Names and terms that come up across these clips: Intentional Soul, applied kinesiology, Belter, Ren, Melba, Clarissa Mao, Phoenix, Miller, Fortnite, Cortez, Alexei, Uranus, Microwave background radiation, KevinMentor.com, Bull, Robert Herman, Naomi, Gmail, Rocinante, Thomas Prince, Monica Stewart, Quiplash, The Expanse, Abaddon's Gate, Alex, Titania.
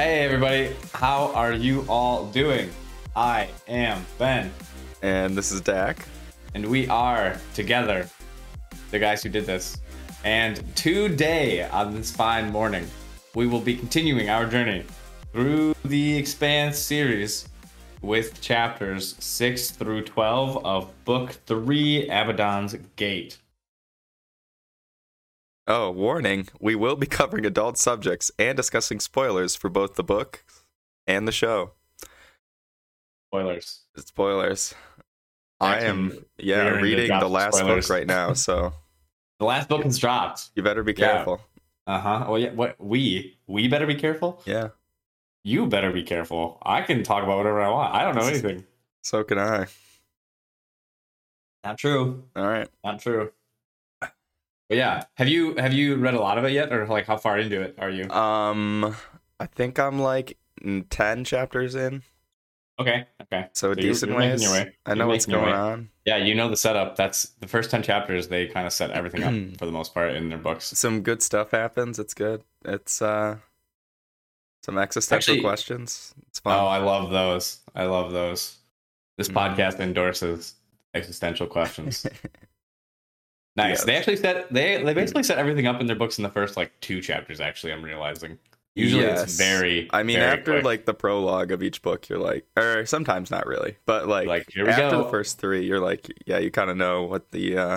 Hey everybody, how are you all doing? I am Ben. And this is Dak. And we are together, the guys who did this. And today, on this fine morning, we will be continuing our journey through the Expanse series with chapters 6 through 12 of Book 3, Abaddon's Gate. Oh, warning, we will be covering adult subjects and discussing spoilers for both the book and the show. Spoilers. Spoilers. I am reading the last book right now, so... The last book is dropped. You better be careful. Yeah. Uh-huh. Well, yeah, what, we better be careful? Yeah. You better be careful. I can talk about whatever I want. I don't know anything. So can I. Not true. All right. Not true. But yeah, have you read a lot of it yet, or like how far into it are you? I think I'm like 10 chapters in. Okay. So a decent ways. I know what's going on. Yeah, you know the setup. That's the first 10 chapters. They kind of set everything up for the most part in their books. Some good stuff happens. It's good. It's some existential questions. It's fun. Oh, I love those. This podcast endorses existential questions. Nice. Yes. They actually set they basically set everything up in their books in the first like 2 chapters. Actually, I'm realizing usually it's very. I mean, very after quick. Like the prologue of each book, you're like, or sometimes not really, but like here we after go. The first 3, you're like, yeah, you kind of know what the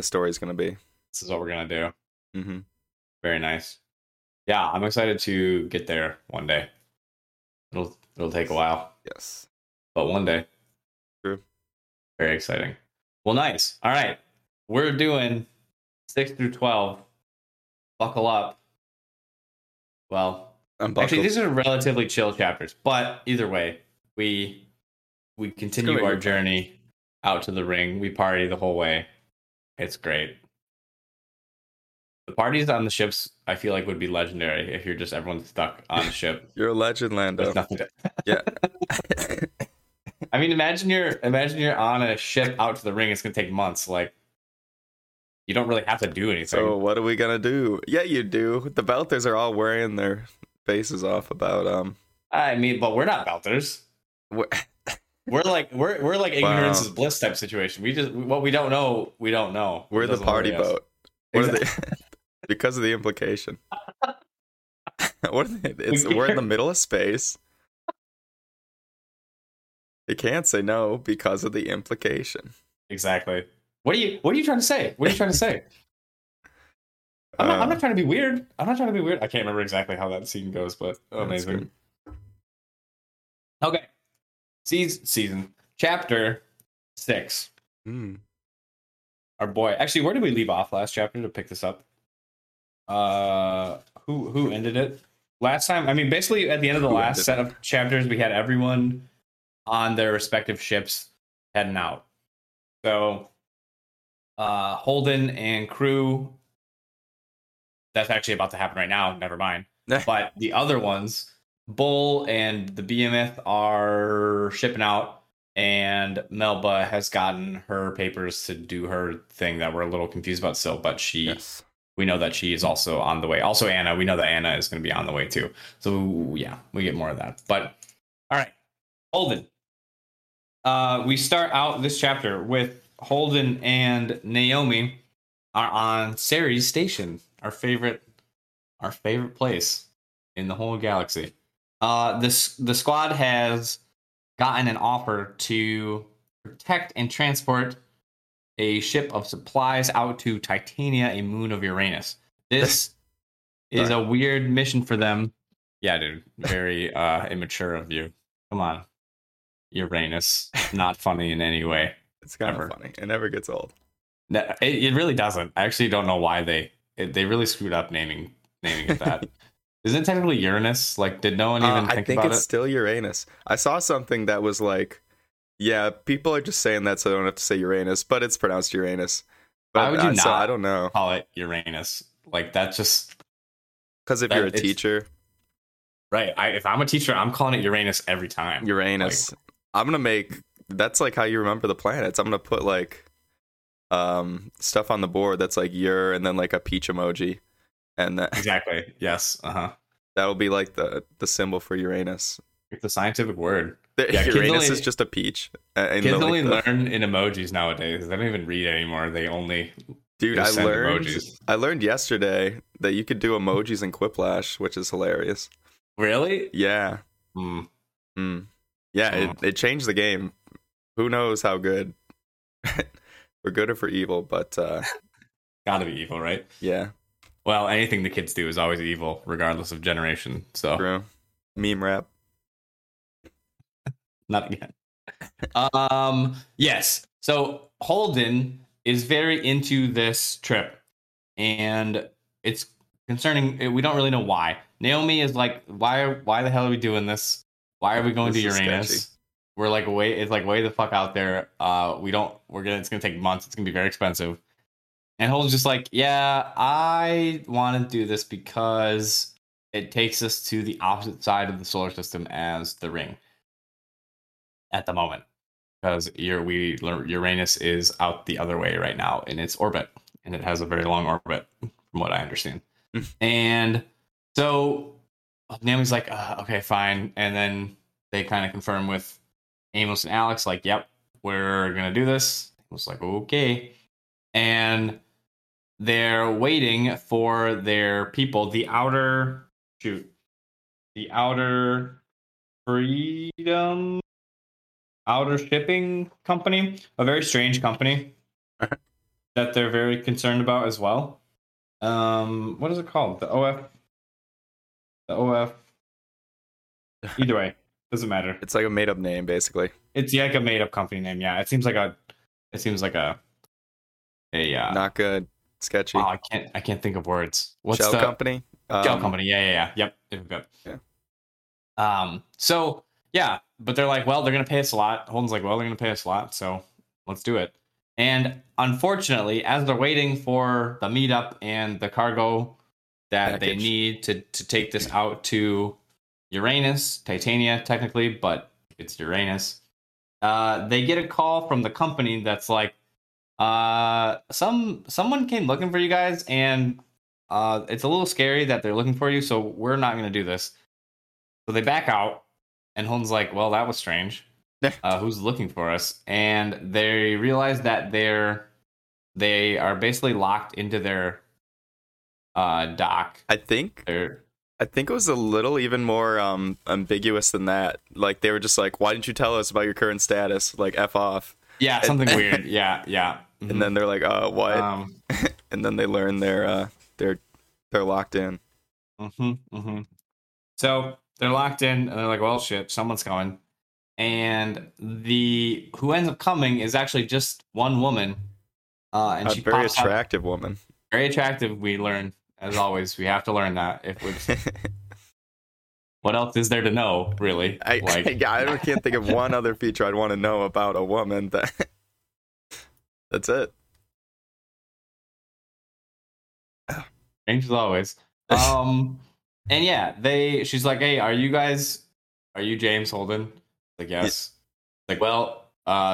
story's gonna be. This is what we're gonna do. Mm-hmm. Very nice. Yeah, I'm excited to get there one day. It'll take a while. Yes, but one day. True. Very exciting. Well, nice. All right. We're doing 6 through 12. Buckle up. Well, actually, these are relatively chill chapters. But either way, we continue our journey out to the ring. We party the whole way. It's great. The parties on the ships, I feel like, would be legendary if you're just everyone stuck on a ship. You're a legend, Lando. Yeah. I mean, imagine you're on a ship out to the ring. It's going to take months. Like, you don't really have to do anything. So what are we gonna do? Yeah, you do. The Belters are all wearing their faces off about I mean, but we're not Belters. We're like ignorance is bliss type situation. We just what we don't know, we don't know. We're the party boat. Exactly. Because of the implication. We're in the middle of space. They can't say no because of the implication. Exactly. What are you trying to say? What are you trying to say? I'm not trying to be weird. I'm not trying to be weird. I can't remember exactly how that scene goes, but amazing. Okay. Season. Chapter 6. Our boy. Actually, where did we leave off last chapter to pick this up? Who ended it? Last time, I mean, basically at the end of the last set of chapters, we had everyone on their respective ships heading out. So... Holden and crew. That's actually about to happen right now. Never mind. But the other ones, Bull and the Behemoth, are shipping out, and Melba has gotten her papers to do her thing that we're a little confused about still. But we know that she is also on the way. Also, Anna, we know that Anna is going to be on the way too. So yeah, we get more of that. But all right, Holden. We start out this chapter with. Holden and Naomi are on Sirayzier Station, our favorite place in the whole galaxy. The squad has gotten an offer to protect and transport a ship of supplies out to Titania, a moon of Uranus. This is a weird mission for them. Yeah, dude, very immature of you. Come on, Uranus, not funny in any way. It's kind of funny. It never gets old. No, it really doesn't. I actually don't know why they really screwed up naming it that. Isn't it technically Uranus? Like, did no one even think about it? I think it's still Uranus. I saw something that was like, yeah, people are just saying that so they don't have to say Uranus, but it's pronounced Uranus. But why would you not I don't know. Call it Uranus? Like, that's just... Because if you're a teacher... Right. If I'm a teacher, I'm calling it Uranus every time. Uranus. Like, I'm going to make... That's like how you remember the planets. I'm gonna put like stuff on the board that's like your and then like a peach emoji, and that exactly yes That'll be like the symbol for Uranus. It's a scientific word. Yeah, Uranus is just a peach. Kids only learn in emojis nowadays. They don't even read anymore. They only send emojis. I learned yesterday that you could do emojis in Quiplash, which is hilarious. Really? Yeah. Mm. Mm. Yeah, it changed the game. Who knows how good? For good or for evil, but... Gotta be evil, right? Yeah. Well, anything the kids do is always evil, regardless of generation, so... True. Meme rap. Not again. Yes. So Holden is very into this trip, and it's concerning. We don't really know why. Naomi is like, why the hell are we doing this? Why are we going to Uranus? Sketchy. We're like way the fuck out there. It's gonna take months. It's gonna be very expensive. And Holden's just like, yeah, I want to do this because it takes us to the opposite side of the solar system as the ring. At the moment, because Uranus is out the other way right now in its orbit, and it has a very long orbit, from what I understand. And so Naomi's like, okay, fine. And then they kind of confirm with Amos and Alex, like, yep, we're gonna do this. Amos like, okay. And they're waiting for their people, the outer freedom. Outer shipping company, a very strange company that they're very concerned about as well. What is it called? The OF. Either way, doesn't matter. It's like a made-up name, basically. It's like a made-up company name. Yeah, it seems like a not good, sketchy. Oh, I can't think of words. What's Shell company? Shell company. Yeah. Yep. Yeah. So. Yeah, but they're like, well, they're going to pay us a lot. Holden's like, well, they're going to pay us a lot, so let's do it. And unfortunately, as they're waiting for the meetup and the cargo that package they need to take this out to Uranus, Titania technically, but it's Uranus, they get a call from the company that's like, someone came looking for you guys, and it's a little scary that they're looking for you, so we're not going to do this. So they back out. And Holden's like, well, that was strange. Who's looking for us? And they realize that they are basically locked into their dock. I think it was a little even more ambiguous than that. Like, they were just like, why didn't you tell us about your current status? Like, F off. Yeah, something weird. Yeah. Mm-hmm. And then they're like, what? And then they learn they're locked in. Mm-hmm, mm-hmm. So... they're locked in, and they're like, well, shit, someone's coming. And who ends up coming is actually just one woman. And she's a very attractive woman. Very attractive, we learn. As always, we have to learn that. What else is there to know, really? I can't think of one other feature I'd want to know about a woman. That's it. Strange as always. And yeah, she's like, hey, are you James Holden? Like, yes. Yeah. Like, well,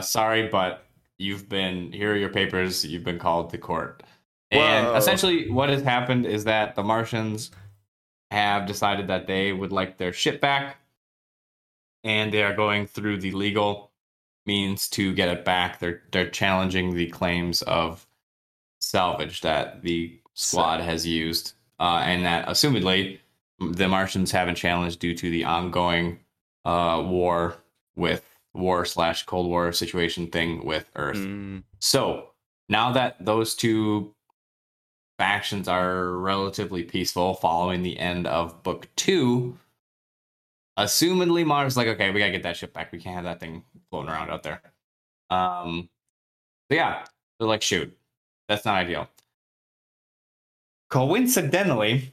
sorry, but here are your papers. You've been called to court. Whoa. And essentially what has happened is that the Martians have decided that they would like their ship back, and they are going through the legal means to get it back. They're challenging the claims of salvage that the squad has used. And that assumedly, the Martians haven't challenged due to the ongoing war/Cold War situation thing with Earth. Mm. So now that those two factions are relatively peaceful following the end of Book 2, assumedly Mars is like, okay, we gotta get that ship back. We can't have that thing floating around out there. So yeah, they're like, shoot, that's not ideal. Coincidentally,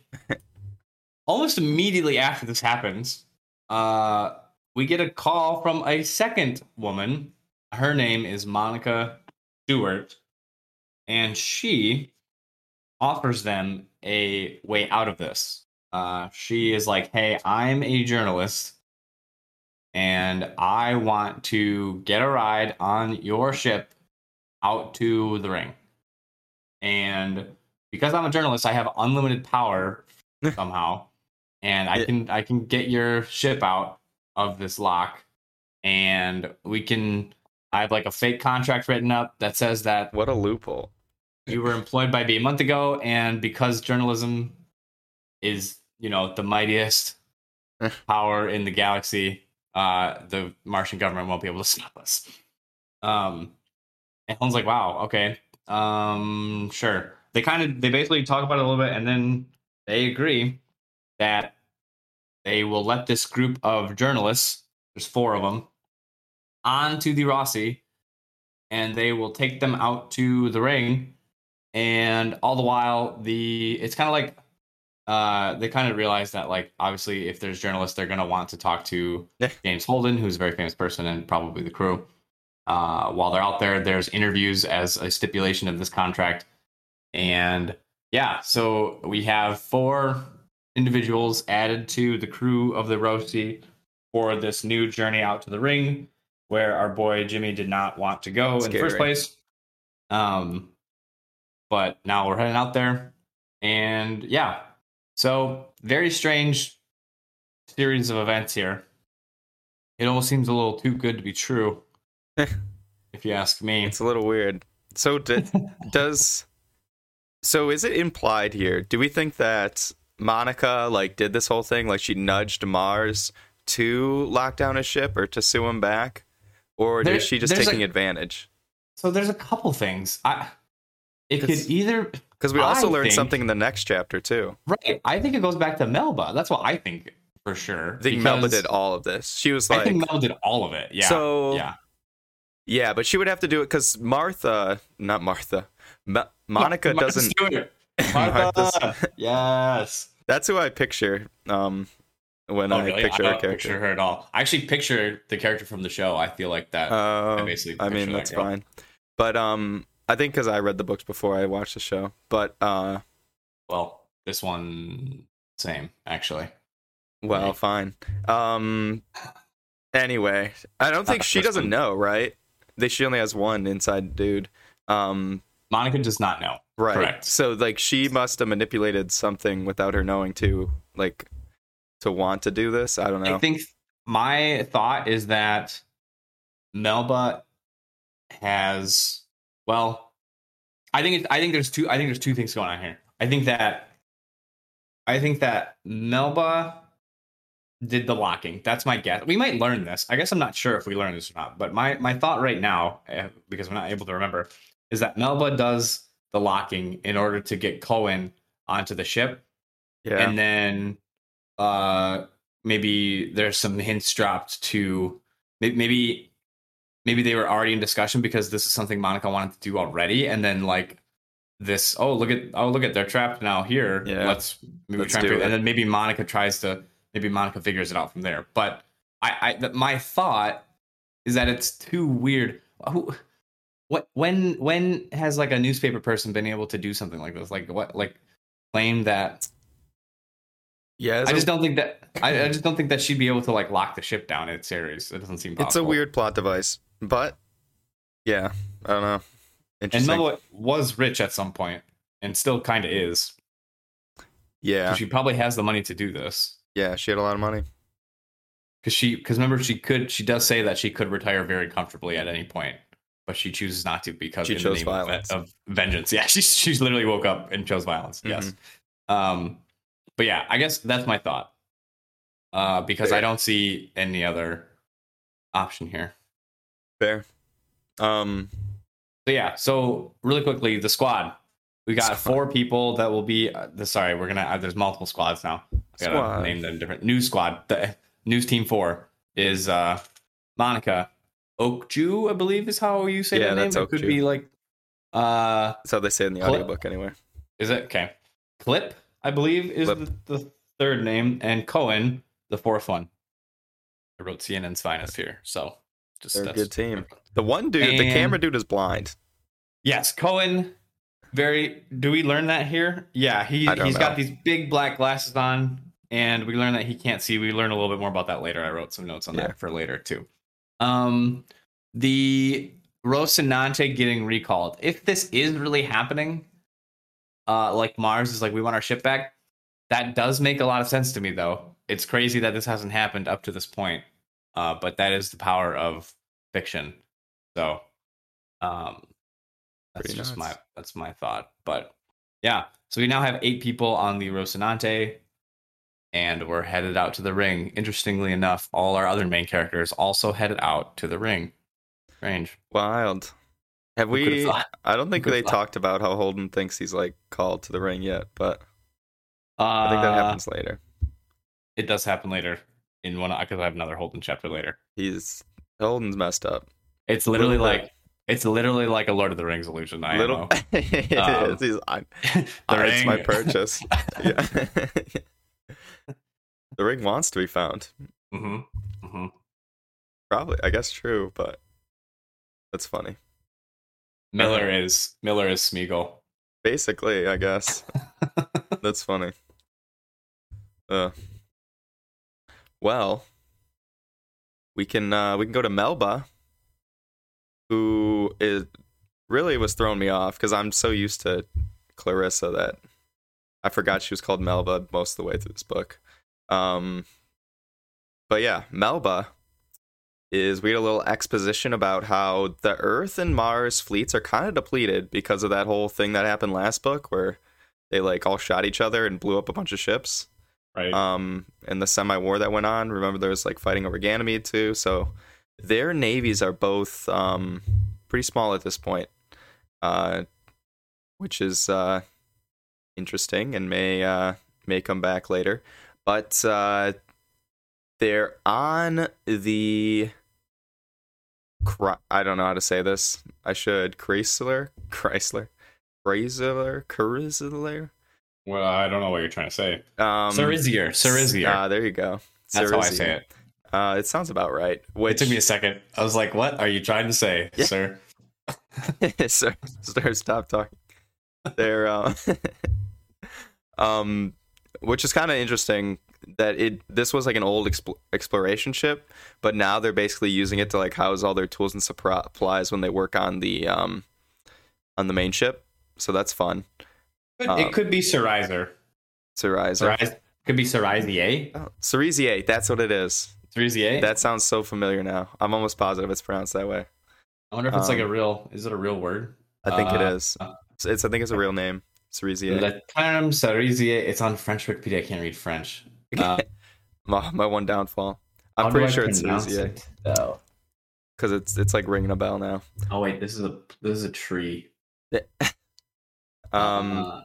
almost immediately after this happens, we get a call from a second woman. Her name is Monica Stewart, and she offers them a way out of this. She is like, hey, I'm a journalist, and I want to get a ride on your ship out to the ring. And because I'm a journalist, I have unlimited power somehow. and I can get your ship out of this lock, and we can. I have like a fake contract written up that says that. What a loophole! You were employed by me a month ago, and because journalism is, you know, the mightiest power in the galaxy, the Martian government won't be able to stop us. And Holmes like, wow, okay, sure. They basically talk about it a little bit, and then they agree that they will let this group of journalists, there's 4 of them, onto the Rossi, and they will take them out to the ring. And all the while, it's kind of like they kind of realize that, like, obviously, if there's journalists, they're going to want to talk to James Holden, who's a very famous person, and probably the crew. While they're out there, there's interviews as a stipulation of this contract. And yeah, so we have 4 individuals added to the crew of the Rossi for this new journey out to the ring, where our boy Jimmy did not want to go in the first place. But now we're heading out there, and yeah, so very strange series of events here. It almost seems a little too good to be true, if you ask me. It's a little weird. So So is it implied here? Do we think that Monica did this whole thing, she nudged Mars to lock down a ship or to sue him back, or is she just taking advantage? So there's a couple things. Because we also learned something in the next chapter too. Right. I think it goes back to Melba. That's what I think for sure. I think Melba did all of this. She was like, I think Melba did all of it. Yeah. So yeah, but she would have to do it because Monica doesn't. Stewart. Martha. Yes. That's who I picture her character. I don't picture her at all. I actually picture the character from the show. I feel like that. That's fine. But I think because I read the books before I watched the show. But well, this one same actually. Well, right. Fine. Anyway, I don't think she doesn't know, right? She only has one inside dude. Monica does not know. Right. Correct. So she must have manipulated something without her knowing to to want to do this. I don't know. I think my thought is that Melba has, I think there's 2 things going on here. I think that Melba did the locking. That's my guess. We might learn this. I guess I'm not sure if we learn this or not, but my thought right now, because we're not able to remember, is that Melba does the locking in order to get Cohen onto the ship. Yeah. And then maybe there's some hints dropped to maybe they were already in discussion because this is something Monica wanted to do already. And then look at they're trapped now here. Yeah. Let's try and figure it. And then maybe Monica figures it out from there. But my thought is that it's too weird. When has a newspaper person been able to do something like this? Claim that? Yeah, I just don't think that she'd be able to lock the ship down in series. It doesn't seem possible. It's a weird plot device, but yeah, I don't know. Interesting. And Melba was rich at some point, and still kind of is. Yeah, so she probably has the money to do this. Yeah, she had a lot of money. Because remember, she does say that she could retire very comfortably at any point, but she chooses not to because she chose violence of vengeance. Yeah, she literally woke up and chose violence. Mm-hmm. Yes. But yeah, I guess that's my thought. Because I don't see any other option here. Fair. So really quickly, the squad. We got 4 people that will be. We're gonna. There's multiple squads now. Gotta name them different. News squad. The news team 4 is Monica Oakju, I believe is how you say the name. That's Oakju. Could be that's how they say it in the audiobook anyway. Is it okay? Clip, I believe, is the 3rd name, and Cohen the 4th one. I wrote CNN's finest here, so just they're a good team. The one dude, the camera dude, is blind. Yes, Cohen. Very. Do we learn that here? Yeah, he's got these big black glasses on, and we learn that he can't see. We learn a little bit more about that later. I wrote some notes on that for later too. The Rocinante getting recalled. If this is really happening, Mars is we want our ship back. That does make a lot of sense to me, though. It's crazy that this hasn't happened up to this point, but that is the power of fiction. So that's my thought. But yeah, so we now have 8 people on the Rocinante, and we're headed out to the ring. Interestingly enough, all our other main characters also headed out to the ring. Strange. Wild. Have we? I don't think they talked about how Holden thinks he's like called to the ring yet, but I think that happens later. It does happen later in one, because I have another Holden chapter later. Holden's messed up. It's literally like a Lord of the Rings illusion. It is. He's on. It's my purchase. Yeah. The ring wants to be found. Mm-hmm. Mm-hmm. Probably, I guess, true, but that's funny. Miller is Smeagol. Basically, I guess. That's funny. Well, we can go to Melba, who really was throwing me off because I'm so used to Clarissa that I forgot she was called Melba most of the way through this book. But yeah, Melba is, we had a little exposition about how the Earth and Mars fleets are kind of depleted because of that whole thing that happened last book where they like all shot each other and blew up a bunch of ships. Right. And the semi-war that went on. Remember, there was like fighting over Ganymede too. So their navies are both pretty small at this point, which is interesting and may come back later. But they're on the... I don't know how to say this. I should. Chrysler? Well, I don't know what you're trying to say. Sirayzier. There you go. That's how I say it. It sounds about right. Which... It took me a second. I was like, what are you trying to say, sir? Sir, stop talking. They're... which is kind of interesting that this was like an old exploration ship, but now they're basically using it to like house all their tools and supplies when they work on the main ship. So that's fun. It could be Sirayzier. Could be Sirayzier. Oh, Sirayzier. That's what it is. Sirayzier. That sounds so familiar now. I'm almost positive it's pronounced that way. I wonder if it's like is it a real word? I think it is. I think it's a real name. Sirayzier. The term Sirayzier, it's on French Wikipedia. I can't read French. My one downfall. I'm pretty sure it's Sirayzier. No. Because it's like ringing a bell now. Oh wait, this is a tree. Yeah,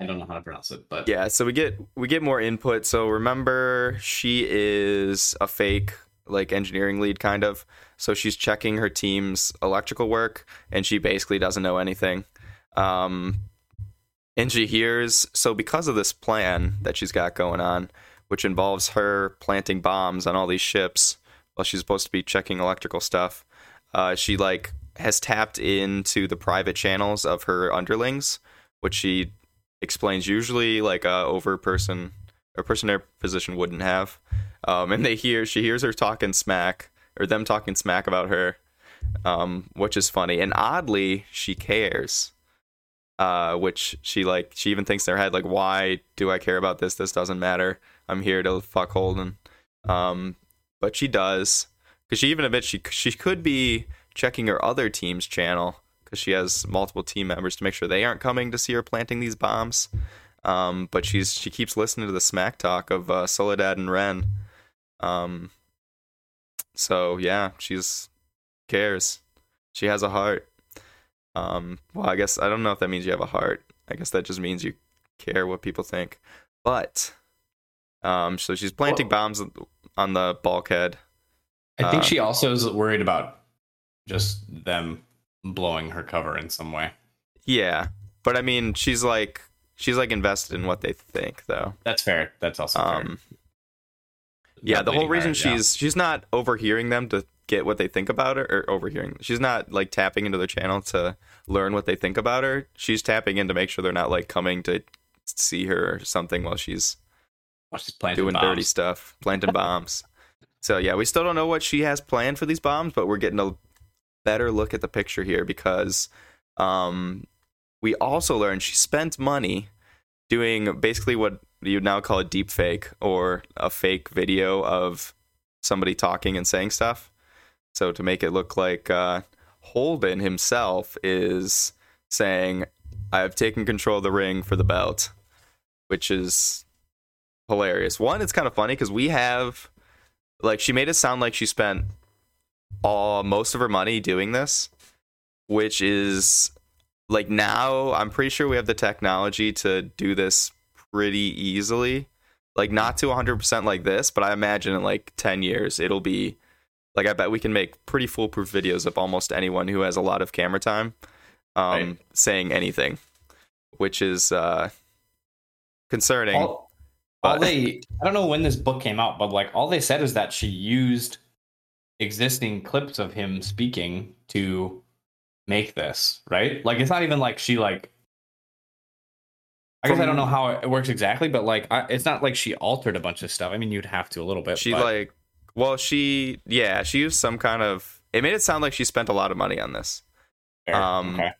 I don't know how to pronounce it, but yeah. So we get more input. So remember, she is a fake like engineering lead kind of. So she's checking her team's electrical work, and she basically doesn't know anything. And she hears, so because of this plan that she's got going on, which involves her planting bombs on all these ships while she's supposed to be checking electrical stuff, she like has tapped into the private channels of her underlings, which she explains usually like a over person or person in her position wouldn't have. And she hears her talking smack, or them talking smack about her, which is funny. And oddly, she cares. Which she even thinks in her head, like, why do I care about this? This doesn't matter. I'm here to fuck Holden. But she does, because she even admits she could be checking her other team's channel, because she has multiple team members to make sure they aren't coming to see her planting these bombs. But she keeps listening to the smack talk of Soledad and Ren. So yeah, she's cares. She has a heart. Well, I guess I don't know if that means you have a heart. I guess that just means you care what people think. But so she's planting bombs on the bulkhead. I think she also is worried about just them blowing her cover in some way. Yeah, but I mean, she's like invested in what they think, though. That's fair. That's also fair. Yeah, the whole reason she's not overhearing them to get what they think about her, or overhearing, she's not like tapping into their channel to learn what they think about her. She's tapping in to make sure they're not like coming to see her or something while she's doing bombs. Dirty stuff, planting bombs. So yeah, we still don't know what she has planned for these bombs, but we're getting a better look at the picture here, because we also learned she spent money doing basically what you'd now call a deep fake, or a fake video of somebody talking and saying stuff. So to make it look like Holden himself is saying, I have taken control of the ring for the belt, which is hilarious. One, it's kind of funny because we have, like, she made it sound like she spent most of her money doing this, which is, like, now I'm pretty sure we have the technology to do this pretty easily. Like, not to 100% like this, but I imagine in, like, 10 years it'll be, like, I bet we can make pretty foolproof videos of almost anyone who has a lot of camera time right. saying anything, which is concerning. I don't know when this book came out, but, like, all they said is that she used existing clips of him speaking to make this, right? Like, it's not even like she, like, I guess I don't know how it works exactly, but, like, it's not like she altered a bunch of stuff. I mean, you'd have to a little bit. She used some kind of, it made it sound like she spent a lot of money on this. Fair. Okay.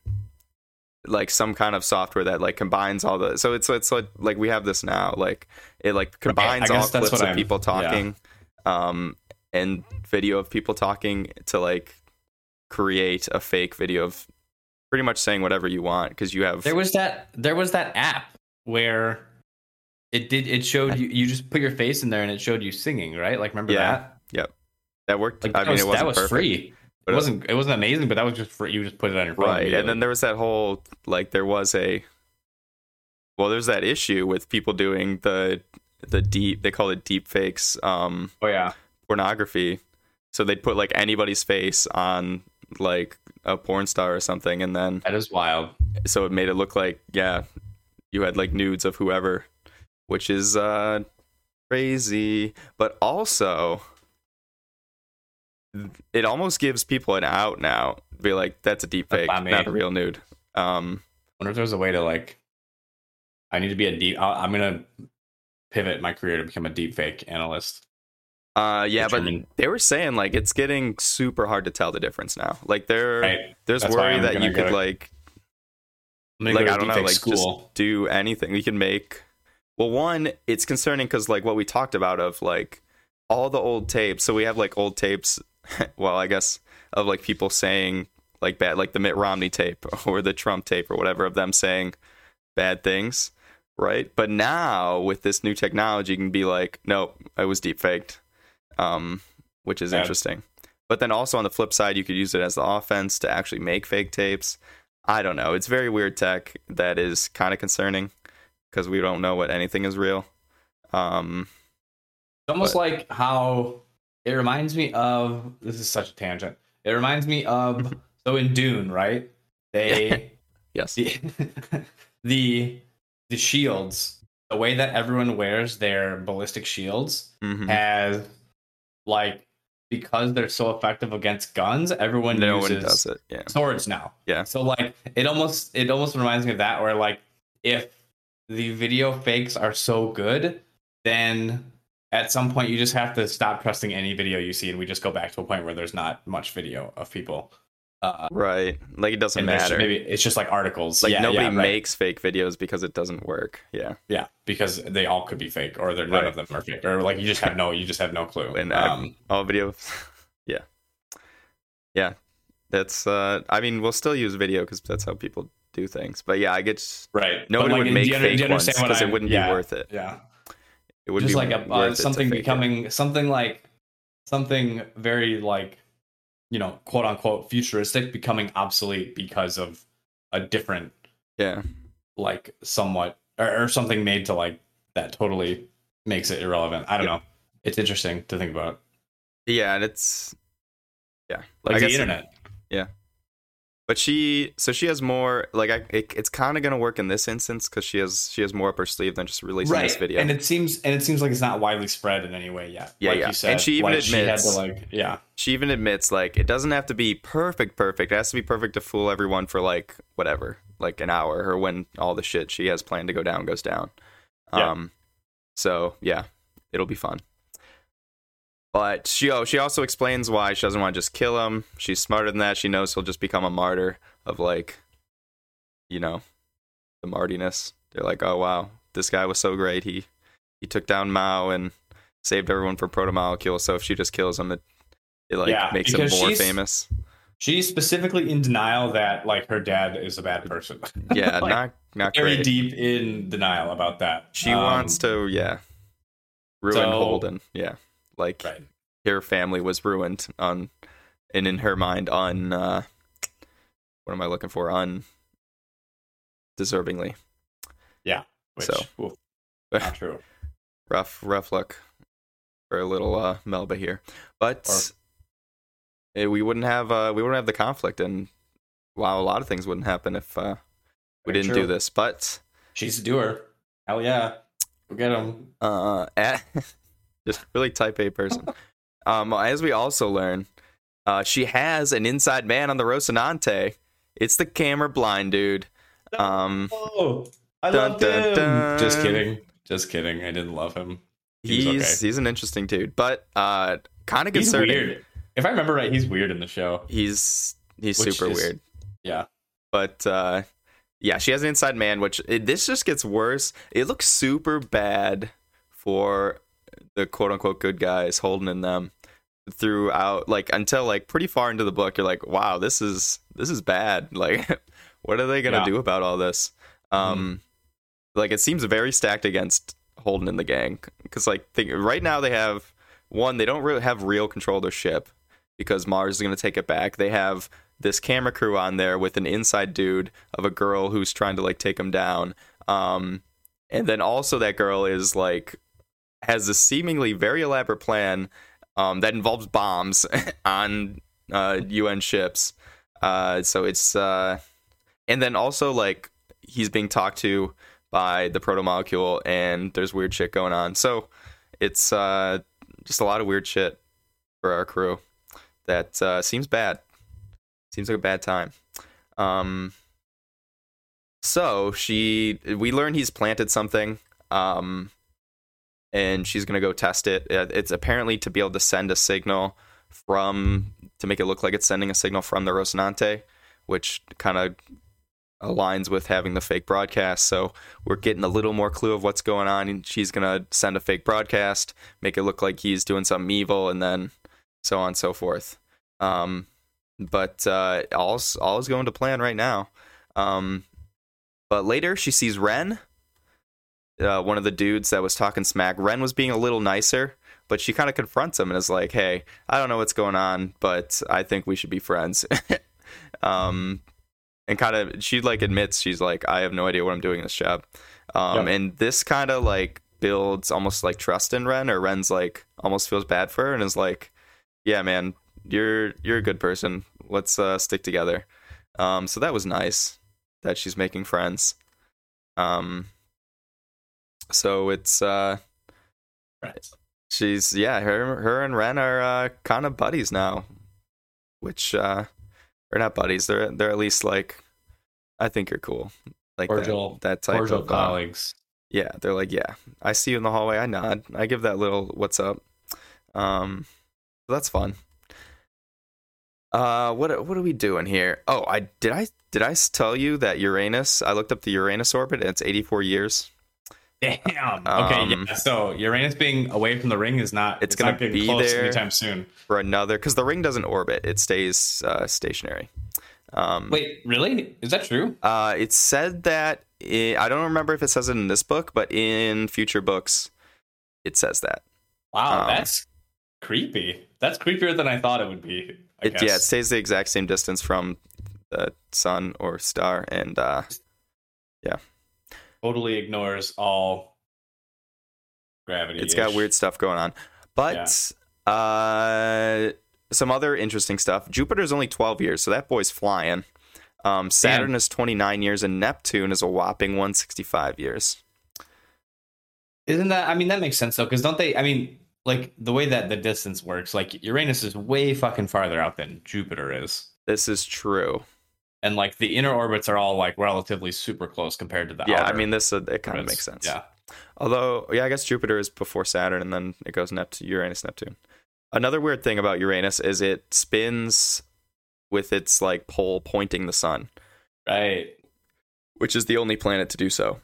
Like some kind of software that, like, combines all the, so it's like we have this now, like it, like, combines all clips of people talking, and video of people talking to, like, create a fake video of pretty much saying whatever you want, because you have. There was that app where it showed you just put your face in there and it showed you singing, right? Like, remember that? Yep, that worked. Like, it wasn't perfect, free. But it wasn't amazing, but that was just free. You just put it on your phone. Right, and then there was that whole, like, there's that issue with people doing the deep, they call it deep fakes. Pornography. So they'd put, like, anybody's face on, like, a porn star or something, and then that is wild. So it made it look like you had, like, nudes of whoever, which is crazy. But also, it almost gives people an out now to be like, that's a deep fake, not a real nude. I wonder if there's a way to, like, I need to be a deep, I'm gonna pivot my career to become a deep fake analyst. But they were saying, like, it's getting super hard to tell the difference now. Like, there's worry that you could, like I don't know, like, school. Just do anything. You can make, well, one, it's concerning because, like, what we talked about of, like, all the old tapes. So we have, like, old tapes, well, I guess, of, like, people saying, like, bad, like the Mitt Romney tape or the Trump tape or whatever, of them saying bad things, right? But now with this new technology, you can be like, nope, I was deep faked. Which is interesting. But then also on the flip side, you could use it as the offense to actually make fake tapes. I don't know. It's very weird tech that is kind of concerning because we don't know what anything is real. It's almost like how it reminds me of, this is such a tangent. It reminds me of, so in Dune, right? They, yes, the shields, the way that everyone wears their ballistic shields has, like, because they're so effective against guns, everyone uses swords now. Yeah. So, like, it almost reminds me of that, where, like, if the video fakes are so good, then at some point you just have to stop trusting any video you see, and we just go back to a point where there's not much video of people. Right. Like, it doesn't matter. Maybe it's just, like, articles. Like, nobody makes fake videos because it doesn't work. Yeah. Yeah. Because they all could be fake, or they're none of them are fake. Or, like, you just have no clue. And all videos. Yeah. Yeah. That's I mean, we'll still use video because that's how people do things. But yeah, I get right. Nobody would make fake ones because it wouldn't be worth it. Yeah. It would just be like something becoming something very, like, you know, quote unquote futuristic becoming obsolete because of a different, like, somewhat or something made to, like, that totally makes it irrelevant. I don't know. It's interesting to think about. Yeah. And it's, like the internet. But she has more, like, it's kind of going to work in this instance because she has more up her sleeve than just releasing this video. And it seems like it's not widely spread in any way yet. Yeah, like you said, and she even admits, like, it doesn't have to be perfect. It has to be perfect to fool everyone for, like, whatever, like, an hour, or when all the shit she has planned to go down goes down. Yeah. So yeah, it'll be fun. But she also explains why she doesn't want to just kill him. She's smarter than that. She knows he'll just become a martyr of, like, you know, the martiness. They're like, oh, wow, this guy was so great. He took down Mao and saved everyone for Protomolecule. So if she just kills him, it makes him more famous. She's specifically in denial that like her dad is a bad person. Yeah, like, not very great. Deep in denial about that. She wants to ruin Holden. Yeah, like right. Her family was ruined on, and in her mind on what am I looking for? Undeservingly. Yeah. Which, so ooh, not true. Rough luck for a little Melba here, but. We wouldn't have the conflict, and wow, a lot of things wouldn't happen if we didn't do this. But she's a doer. Hell yeah, we'll get him. Just really type A person. As we also learn, she has an inside man on the Rocinante. It's the camera blind dude. I loved him. Just kidding. I didn't love him. He's an interesting dude, but kind of concerning. He's weird. If I remember right, he's weird in the show. He's super weird. Yeah. But, she has an inside man, which this just gets worse. It looks super bad for the quote-unquote good guys holding in them throughout, like, until, like, pretty far into the book. You're like, wow, this is bad. Like, what are they going to do about all this? Like, it seems very stacked against Holden and the gang. Because, like, right now they have, one, they don't really have real control of their ship, because Mars is going to take it back. They have this camera crew on there with an inside dude of a girl who's trying to like take him down. And then also that girl is like, has a seemingly very elaborate plan that involves bombs on UN ships. So it's, and then also like he's being talked to by the Protomolecule and there's weird shit going on. So it's just a lot of weird shit for our crew. That seems bad. Seems like a bad time. So we learn he's planted something, and she's gonna go test it. It's apparently to be able to send a signal to make it look like it's sending a signal from the Rocinante, which kind of aligns with having the fake broadcast. So we're getting a little more clue of what's going on. And she's gonna send a fake broadcast, make it look like he's doing something evil, and then so on and so forth. But all is going to plan right now. But later she sees Ren, one of the dudes that was talking smack. Ren was being a little nicer, but she kind of confronts him and is like, hey, I don't know what's going on, but I think we should be friends. And kind of she like admits, she's like, I have no idea what I'm doing in this job. And this kind of like builds almost like trust in Ren, or Ren's like almost feels bad for her and is like, yeah, man, you're a good person. Let's stick together. So that was nice that she's making friends. So it's she's her and Ren are kind of buddies now, which or not buddies. They're at least like, I think you're cool. Like cordial, that type cordial of colleagues. Yeah, they're like, yeah, I see you in the hallway. I nod. I give that little what's up. That's fun. What are we doing here? Oh, I did tell you that Uranus? I looked up the Uranus orbit, and it's 84 years. Damn. Okay. Yeah. So Uranus being away from the ring is not. It's going to be close there anytime soon for another, because the ring doesn't orbit; it stays stationary. Wait, really? Is that true? It said that. I don't remember if it says it in this book, but in future books, it says that. Wow, that's creepy. That's creepier than I thought it would be. I guess. Yeah, it stays the exact same distance from the sun or star, and totally ignores all gravity. It's got weird stuff going on, but some other interesting stuff. Jupiter's only 12 years, so that boy's flying. Saturn is 29 years, and Neptune is a whopping 165 years. Isn't that? I mean, that makes sense though, because don't they? I mean, like the way that the distance works, like Uranus is way fucking farther out than Jupiter is. This is true. And like the inner orbits are all like relatively super close compared to the outer. Yeah, I mean, this it kind of makes sense. Yeah. Although, I guess Jupiter is before Saturn, and then it goes Uranus, Neptune. Another weird thing about Uranus is it spins with its like pole pointing the sun. Right. Which is the only planet to do so.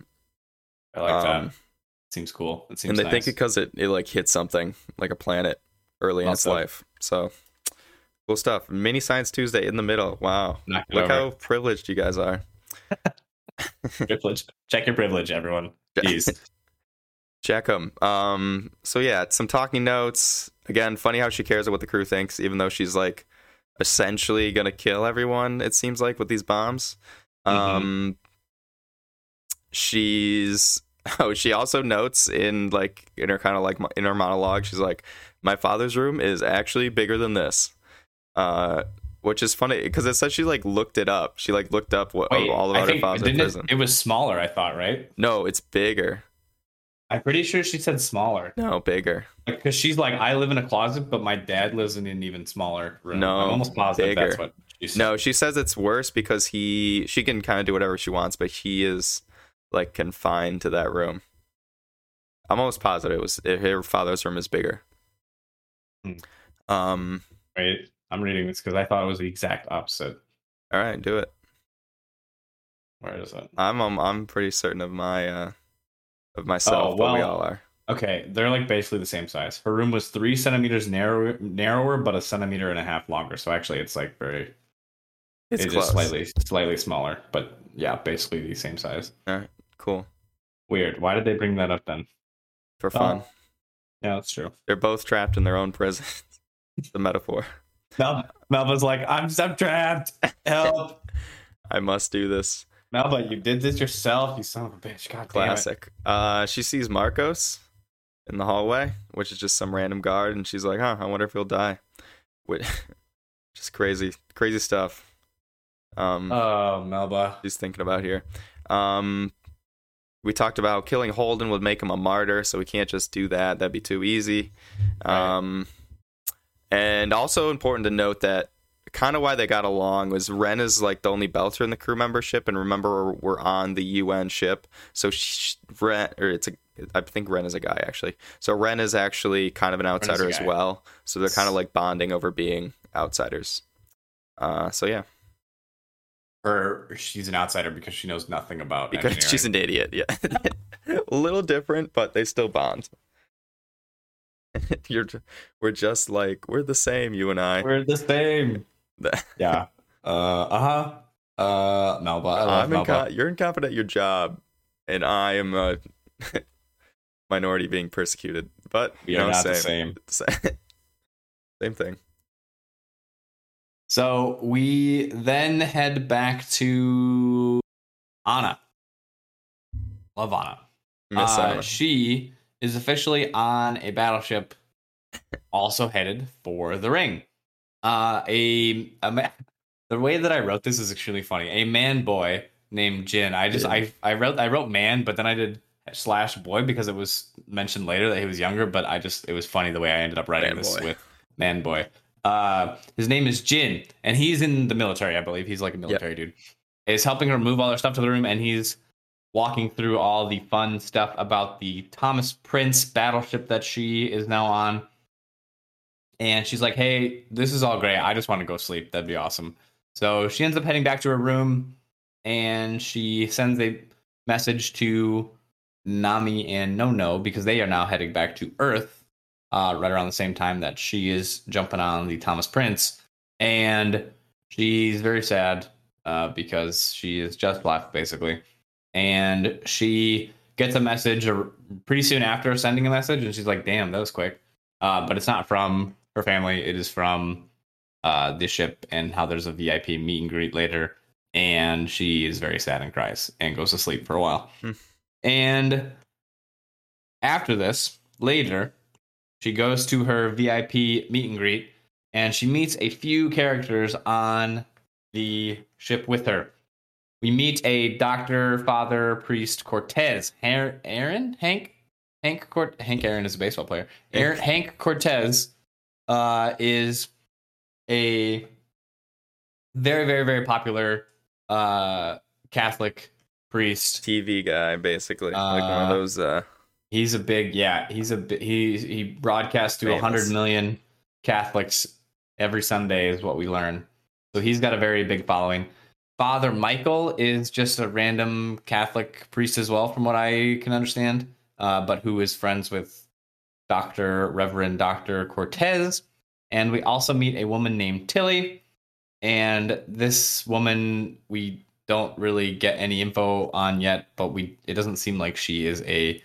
I like that. Seems cool. It seems and they nice. Think because it like hit something like a planet early in its life. So cool stuff. Mini Science Tuesday in the middle. Wow. Look how privileged you guys are. Privilege. Check your privilege, everyone. Jeez. Check them. So yeah, some talking notes. Again, funny how she cares what the crew thinks, even though she's like essentially gonna kill everyone, it seems like, with these bombs. She also notes in her monologue, she's like, my father's room is actually bigger than this, which is funny because it says she like looked it up. She like looked up what all about her father's prison. It was smaller, I thought, right? No, it's bigger. I'm pretty sure she said smaller. No, bigger. Because she's like, I live in a closet, but my dad lives in an even smaller room. No, I'm almost positive that's what she said. No, she says it's worse because she can kind of do whatever she wants, but he is like confined to that room. I'm almost positive her father's room is bigger. Wait, I'm reading this because I thought it was the exact opposite. All right, do it. Where is it? I'm pretty certain of my. Of myself, but we all are. Okay, they're like basically the same size. Her room was 3 centimeters narrower, but 1.5 centimeters longer. So actually, it's like very. It's just slightly smaller, but yeah, basically the same size. All right, cool. Weird. Why did they bring that up then? For fun. Yeah, that's true. They're both trapped in their own prison. The metaphor. Melba's like, I'm trapped. Help! I must do this. Melba, you did this yourself, you son of a bitch. God damn it. Classic. She sees Marcos in the hallway, which is just some random guard, and she's like, huh, I wonder if he'll die. Just crazy stuff. Melba. She's thinking about here. We talked about killing Holden would make him a martyr, so we can't just do that. That'd be too easy. Right. And also important to note that kind of why they got along was Ren is like the only Belter in the crew membership, and remember we're on the UN ship, so I think Ren is a guy actually. So Ren is actually kind of an outsider as well, so they're kind of like bonding over being outsiders. So yeah, or she's an outsider because she knows nothing about engineering. She's an idiot. Yeah, a little different, but they still bond. We're just like we're the same, you and I. We're the same. Yeah. Melba, I love Melba. You're incompetent at your job, and I am a minority being persecuted. But we are not the same. Same thing. So we then head back to Anna. Love Anna. Miss Anna. She is officially on a battleship, also headed for the ring. The way that I wrote this is extremely funny. A man boy named Jin. I wrote man, but then I did /boy because it was mentioned later that he was younger, but it was funny the way I ended up writing this with man boy. His name is Jin, and he's in the military, I believe. He's like a military dude. Is helping her move all their stuff to the room, and he's walking through all the fun stuff about the Thomas Prince battleship that she is now on. And she's like, hey, this is all great. I just want to go sleep. That'd be awesome. So she ends up heading back to her room, and she sends a message to Nami and No-No because they are now heading back to Earth right around the same time that she is jumping on the Thomas Prince. And she's very sad because she is just left, basically. And she gets a message pretty soon after sending a message, and she's like, damn, that was quick. But it's not from her family. It is from the ship and how there's a VIP meet and greet later. And she is very sad and cries and goes to sleep for a while. And after this, later, she goes to her VIP meet and greet, and she meets a few characters on the ship with her. We meet a doctor, father, priest, Cortez. Hank Aaron is a baseball player. Hank Cortez is a very, very, very popular Catholic priest. TV guy, basically. Like one of those. He's a big, yeah. He broadcasts to 100 million Catholics every Sunday is what we learn. So he's got a very big following. Father Michael is just a random Catholic priest as well, from what I can understand, but who is friends with Reverend Dr. Cortez. And we also meet a woman named Tilly. And this woman, we don't really get any info on yet, but it doesn't seem like she is a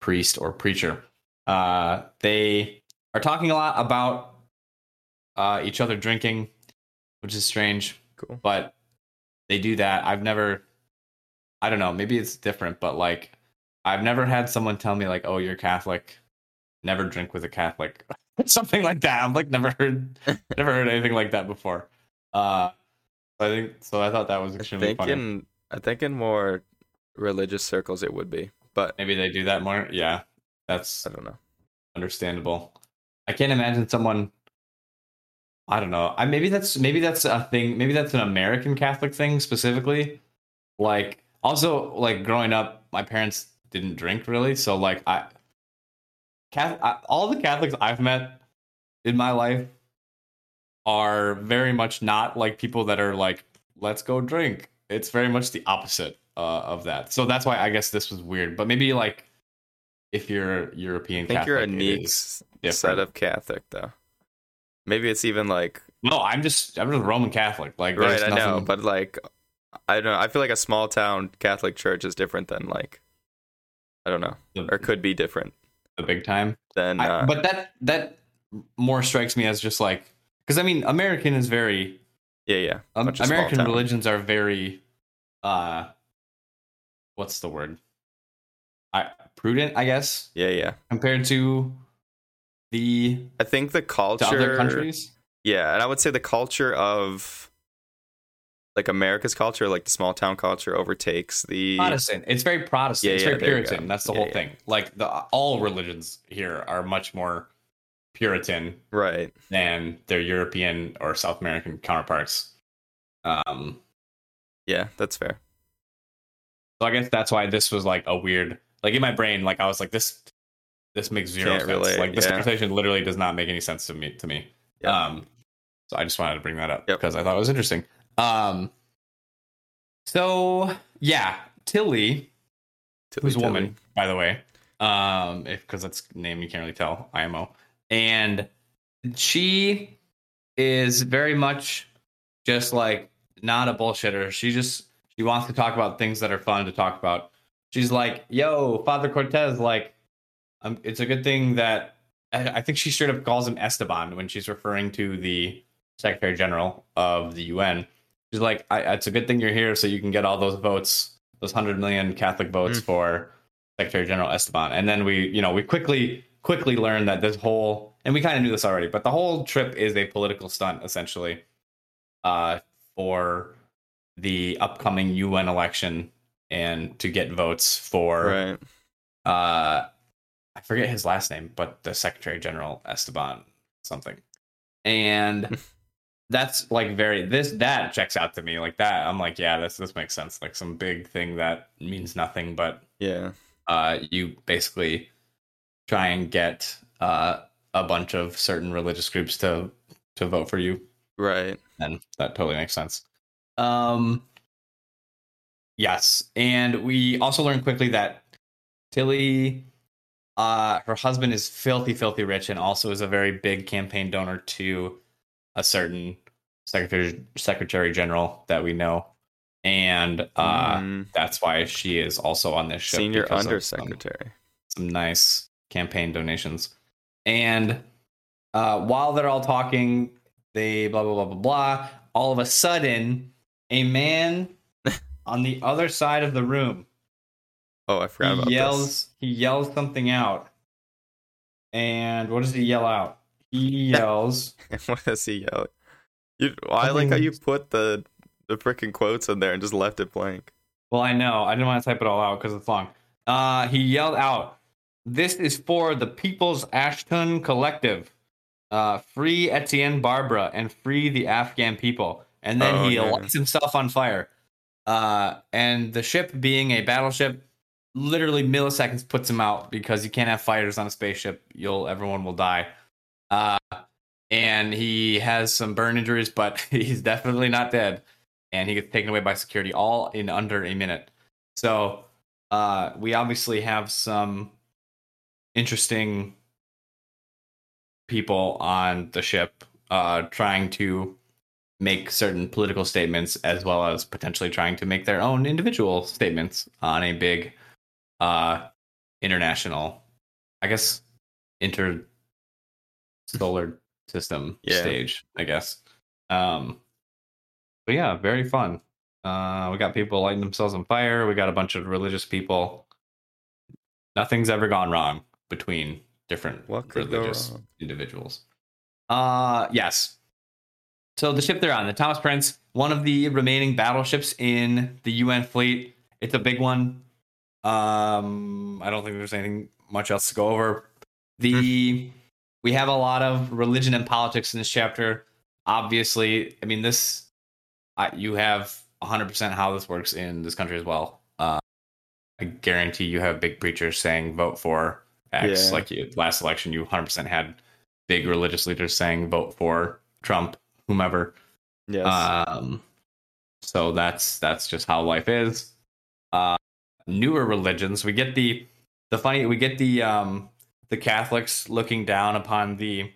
priest or preacher. They are talking a lot about each other drinking, which is strange. Cool. But they do that. I don't know, maybe it's different, but like, I've never had someone tell me like, oh, you're Catholic, never drink with a Catholic. Something like that. I've like never heard anything like that before. I thought that was extremely funny. I think in more religious circles it would be, but maybe they do that more. Yeah, that's, I don't know, understandable. I can't imagine someone. I don't know. Maybe that's a thing. Maybe that's an American Catholic thing specifically. Like, also, like, growing up, my parents didn't drink really, so like all the Catholics I've met in my life are very much not like people that are like, let's go drink. It's very much the opposite of that. So that's why I guess this was weird. But maybe like if you're European, I think Catholic, you're a unique set of Catholic though. Maybe it's even like, no, I'm just Roman Catholic. Like, right, I know, but like, I don't know. I feel like a small town Catholic church is different than like, I don't know, or could be different. The big time. Then, but that more strikes me as just like, because I mean, American is very, yeah. American religions are very, what's the word? Prudent, I guess. Yeah. Compared to. I think the culture, other countries, yeah, and I would say the culture of like America's culture, like the small town culture, overtakes the Protestant. It's very Protestant. Yeah, very Puritan. That's the whole thing. Like all religions here are much more Puritan, right, than their European or South American counterparts. Yeah, that's fair. So I guess that's why this was like a weird, like in my brain, like I was like this. This makes zero sense. Relate. Like this conversation literally does not make any sense to me. Yep. So I just wanted to bring that up because I thought it was interesting. So yeah, Tilly who's a woman, by the way, because that's a name you can't really tell, IMO, and she is very much just like not a bullshitter. She wants to talk about things that are fun to talk about. She's like, yo, Father Cortez, like. It's a good thing that I think she straight up calls him Esteban when she's referring to the Secretary General of the UN. She's like, it's a good thing you're here so you can get all those votes, those 100 million Catholic votes for Secretary General Esteban. And then we quickly learn that this whole, and we kind of knew this already, but the whole trip is a political stunt essentially for the upcoming UN election and to get votes for. Right. I forget his last name, but the Secretary General Esteban something. And that's like that checks out to me like that. I'm like, yeah, this makes sense. Like some big thing that means nothing, but yeah, you basically try and get a bunch of certain religious groups to vote for you. Right. And that totally makes sense. Yes. And we also learned quickly that Tilly, her husband is filthy, filthy rich, and also is a very big campaign donor to a certain secretary general that we know, and that's why she is also on this ship. Senior undersecretary. Some nice campaign donations, and while they're all talking, they blah blah blah blah blah. All of a sudden, a man on the other side of the room. Oh, I forgot about this. He yells something out. And what does he yell out? He yells. What does he yell? I like how you put the freaking quotes in there and just left it blank. Well, I know. I didn't want to type it all out because it's long. He yelled out, "This is for the People's Ashton Collective. Free Etienne Barbara and free the Afghan people." And then he lights himself on fire. And the ship, being a battleship, literally milliseconds puts him out because you can't have fighters on a spaceship. Everyone will die. And he has some burn injuries, but he's definitely not dead. and he gets taken away by security, all in under a minute. So we obviously have some interesting people on the ship trying to make certain political statements, as well as potentially trying to make their own individual statements on a big international, I guess, inter-solar system stage, I guess. But yeah, very fun. We got people lighting themselves on fire. We got a bunch of religious people. Nothing's ever gone wrong between different religious individuals. Yes. So the ship they're on, the Thomas Prince, one of the remaining battleships in the UN fleet. It's a big one. I don't think there's anything much else to go over. We have a lot of religion and politics in this chapter. Obviously, I mean, you have 100% how this works in this country as well. I guarantee you have big preachers saying vote for X. Yeah. Like last election, you 100% had big religious leaders saying vote for Trump, whomever. Yes. So that's just how life is. Newer religions, we get the Catholics looking down upon the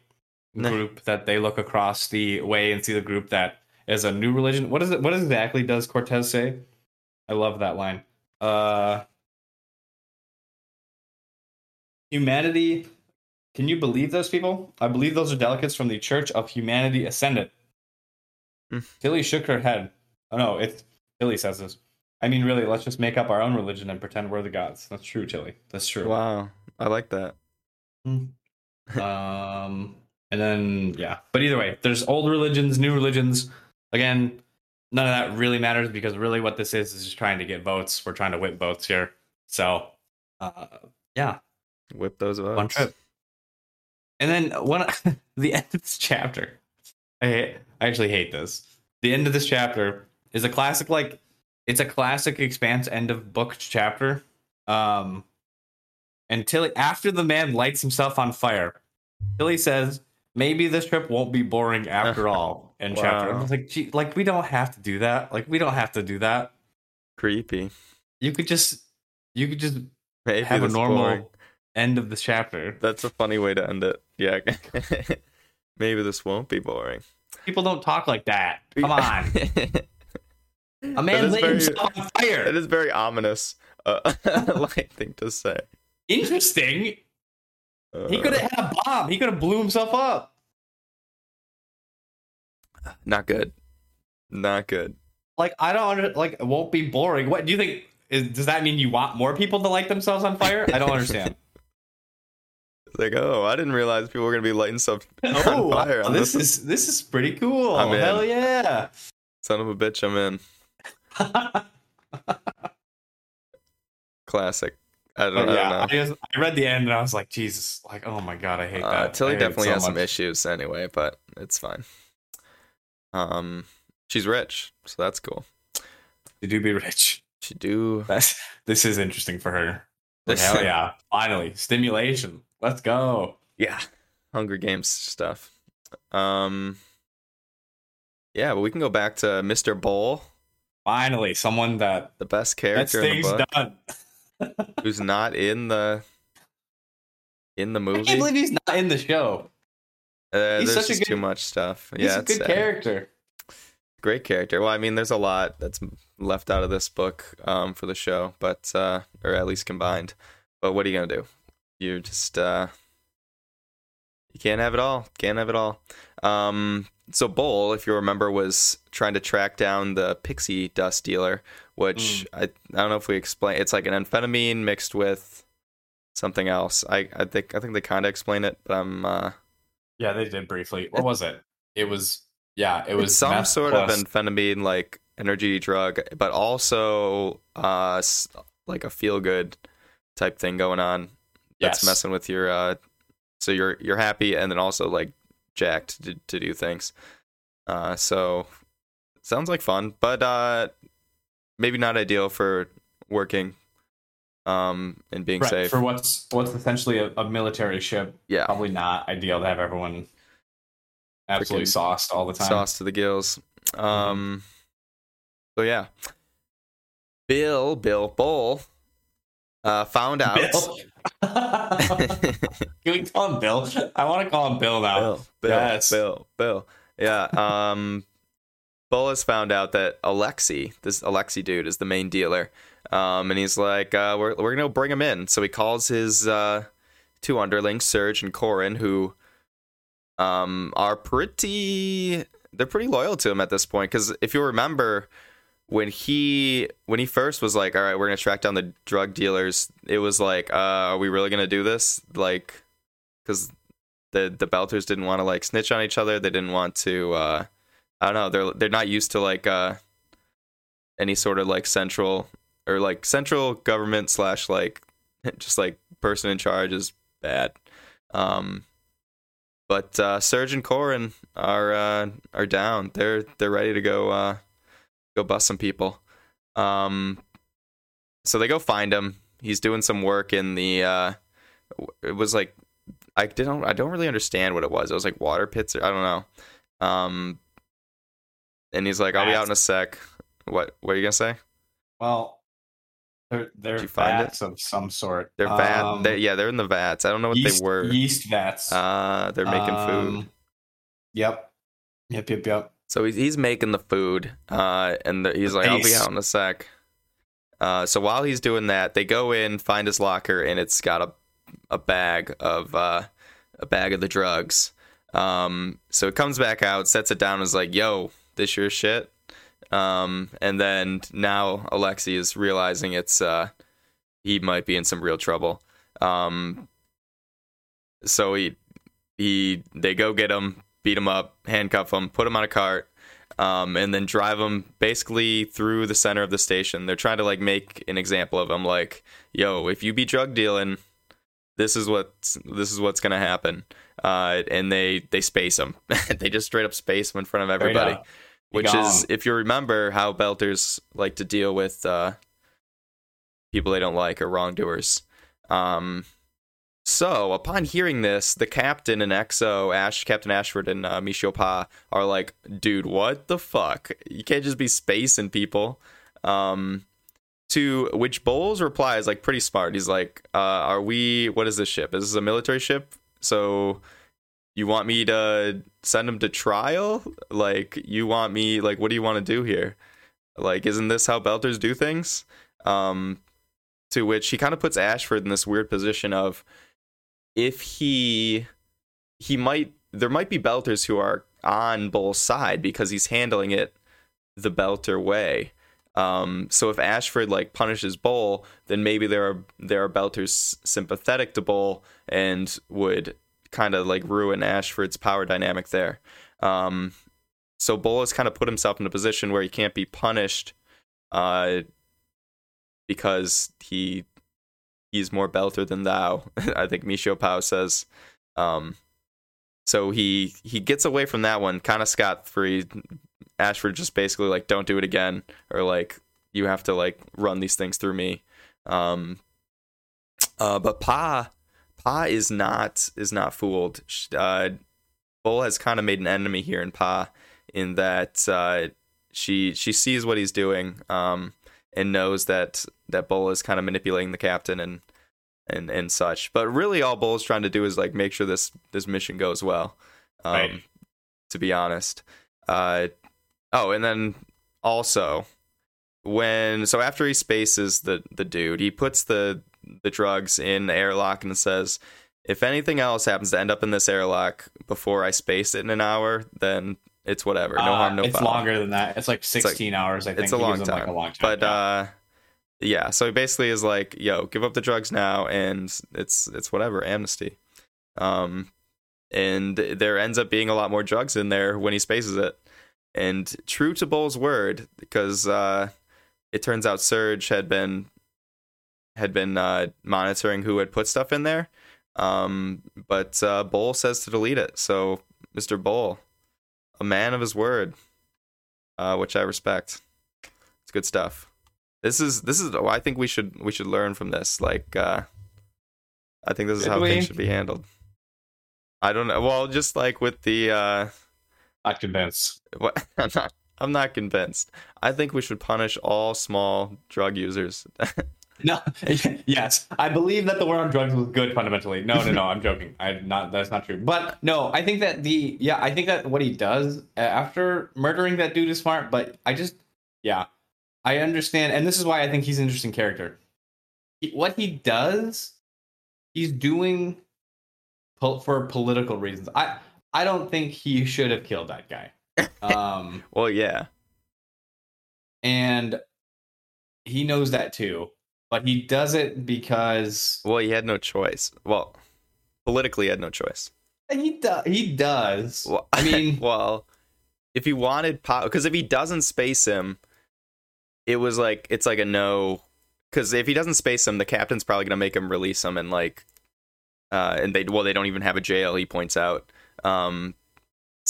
group that they look across the way and see the group that is a new religion. What is it? What exactly does Cortez say? I love that line. Humanity. Can you believe those people? I believe those are delegates from the Church of Humanity Ascendant. Tilly shook her head. Oh no, it's Tilly says this. I mean, really, let's just make up our own religion and pretend we're the gods. That's true, Tilly. That's true. Wow, I like that. And then, yeah. But either way, there's old religions, new religions. Again, none of that really matters because really what this is just trying to get votes. We're trying to whip votes here. So, yeah. Whip those votes. One trip. And then the end of this chapter. I actually hate this. The end of this chapter is a classic, it's a classic Expanse end of book chapter. Until after the man lights himself on fire, Tilly says, maybe this trip won't be boring after all. And wow. Chapter, I was like, gee, we don't have to do that. We don't have to do that. Creepy. You could just maybe have a normal end of the chapter. That's a funny way to end it. Yeah. Maybe this won't be boring. People don't talk like that. Come on. A man lit himself on fire. It is very ominous. Thing to say. Interesting. He could have had a bomb. He could have blew himself up. Not good. I don't understand. It won't be boring. What do you think? Does that mean you want more people to light themselves on fire? I don't understand. It's I didn't realize people were gonna be lighting stuff on fire. Wow, this is pretty cool. Hell yeah! Son of a bitch, I'm in. Classic. I don't know. I read the end and I was like, Jesus, oh my god, I hate that. Tilly definitely has some issues anyway, but it's fine. She's rich, so that's cool. She do be rich. She do. This is interesting for her. Hell yeah! Finally, stimulation. Let's go. Yeah, Hunger Games stuff. Yeah, but we can go back to Mr. Bull. Finally, someone that the best character in the book. That thing's done. Who's not in the movie? I can't believe he's not in the show. There's just too much stuff. He's a good character. Great character. Well, I mean, there's a lot that's left out of this book for the show, but or at least combined. But what are you gonna do? You just you can't have it all. So Bull, if you remember, was trying to track down the pixie dust dealer, which I don't know if we explain. It's an amphetamine mixed with something else. I think they kind of explain it, but yeah, they did briefly. What was it? It was some sort of amphetamine energy drug, but also a feel good type thing going on. That's messing with your so you're happy and then also jacked to do things. So sounds like fun, but maybe not ideal for working and being safe for what's essentially a military ship. Yeah, probably not ideal to have everyone absolutely sauced all the time, sauced to the gills. So yeah, Bull found out. Can we call him Bill? I want to call him Bill now. Bill. Yeah. Bull has found out that Alexei dude is the main dealer. And he's like, we're going to bring him in. So he calls his two underlings, Serge and Corin, who are pretty loyal to him at this point. Because if you remember, when he first was like, all right, we're going to track down the drug dealers, it was like, are we really going to do this? Like, because the Belters didn't want to, like, snitch on each other. They didn't want to, I don't know, they're not used to, like, any sort of, like, central government / like just like person in charge is bad. But Serge and Corin are down. They're ready to go bust some people. So they go find him. He's doing some work in the it was like I don't really understand what it was. It was like water pits or I don't know. And he's like, I'll be out in a sec. What are you gonna say? Well, they're vats of some sort. They're vats. They're in the vats. I don't know what they were. Yeast vats. They're making food. Yep. So he's making the food, and he's like, I'll be out in a sec. So while he's doing that, they go in, find his locker, and it's got a bag of the drugs. So it comes back out, sets it down, and is like, yo, this your shit? And then now Alexei is realizing it's he might be in some real trouble. So they go get him, beat him up, handcuff him, put him on a cart, and then drive him basically through the center of the station. They're trying to like make an example of him, like, yo, if you be drug dealing, this is what's gonna happen. And they space him. They just straight up space him in front of everybody. Which is, if you remember, how Belters like to deal with people they don't like or wrongdoers. So, upon hearing this, the captain and XO, Captain Ashford and Michio Pa, are like, dude, what the fuck? You can't just be spacing people. To which Bull's reply is like pretty smart. He's like, what is this ship? Is this a military ship? So you want me to send him to trial? Like, you want me, like, what do you want to do here? Like, isn't this how Belters do things? To which he kind of puts Ashford in this weird position of, if there might be Belters who are on Bull's side because he's handling it the Belter way. So if Ashford like punishes Bull, then maybe there are Belters sympathetic to Bull and would kind of like ruin Ashford's power dynamic there. So Bull has kind of put himself in a position where he can't be punished because he's more Belter than thou. I think Michio Pa says. So he gets away from that one kind of scot-free. Ashford just basically like, don't do it again, or like, you have to like run these things through me. But Pa is not fooled. Bull has kind of made an enemy here in Pa, in that she sees what he's doing, and knows that Bull is kind of manipulating the captain and such. But really, all Bull's trying to do is like make sure this mission goes well. Right. To be honest. And then also after he spaces the dude, he puts the drugs in the airlock and says, if anything else happens to end up in this airlock before I space it in an hour, then it's whatever. No harm, no foul. It's longer than that. It's like 16 hours, I think. It's a long time. But yeah, so he basically is like, yo, give up the drugs now, and it's whatever, amnesty. And there ends up being a lot more drugs in there when he spaces it. And true to Bull's word, because it turns out Serge had been monitoring who had put stuff in there, but Bull says to delete it. So Mr. Bull, a man of his word, which I respect. It's good stuff. This is. I think we should learn from this. Like, I think this is how things should be handled. I don't know. Well, just like with the. Not convinced. What? I'm not. I'm not convinced. I think we should punish all small drug users. No, yes, I believe that the war on drugs was good fundamentally. No, I'm joking. That's not true. But no, I think that I think that what he does after murdering that dude is smart. But I understand, and this is why I think he's an interesting character. What he does, he's doing for political reasons. I don't think he should have killed that guy. Well, yeah, and he knows that too. But he does it because... Well, he had no choice. Well, politically, he had no choice. He does. Well, I mean... Well, if he wanted... Because if he doesn't space him, it was like... It's like a no... Because if he doesn't space him, the captain's probably going to make him release him and like... they don't even have a jail, he points out.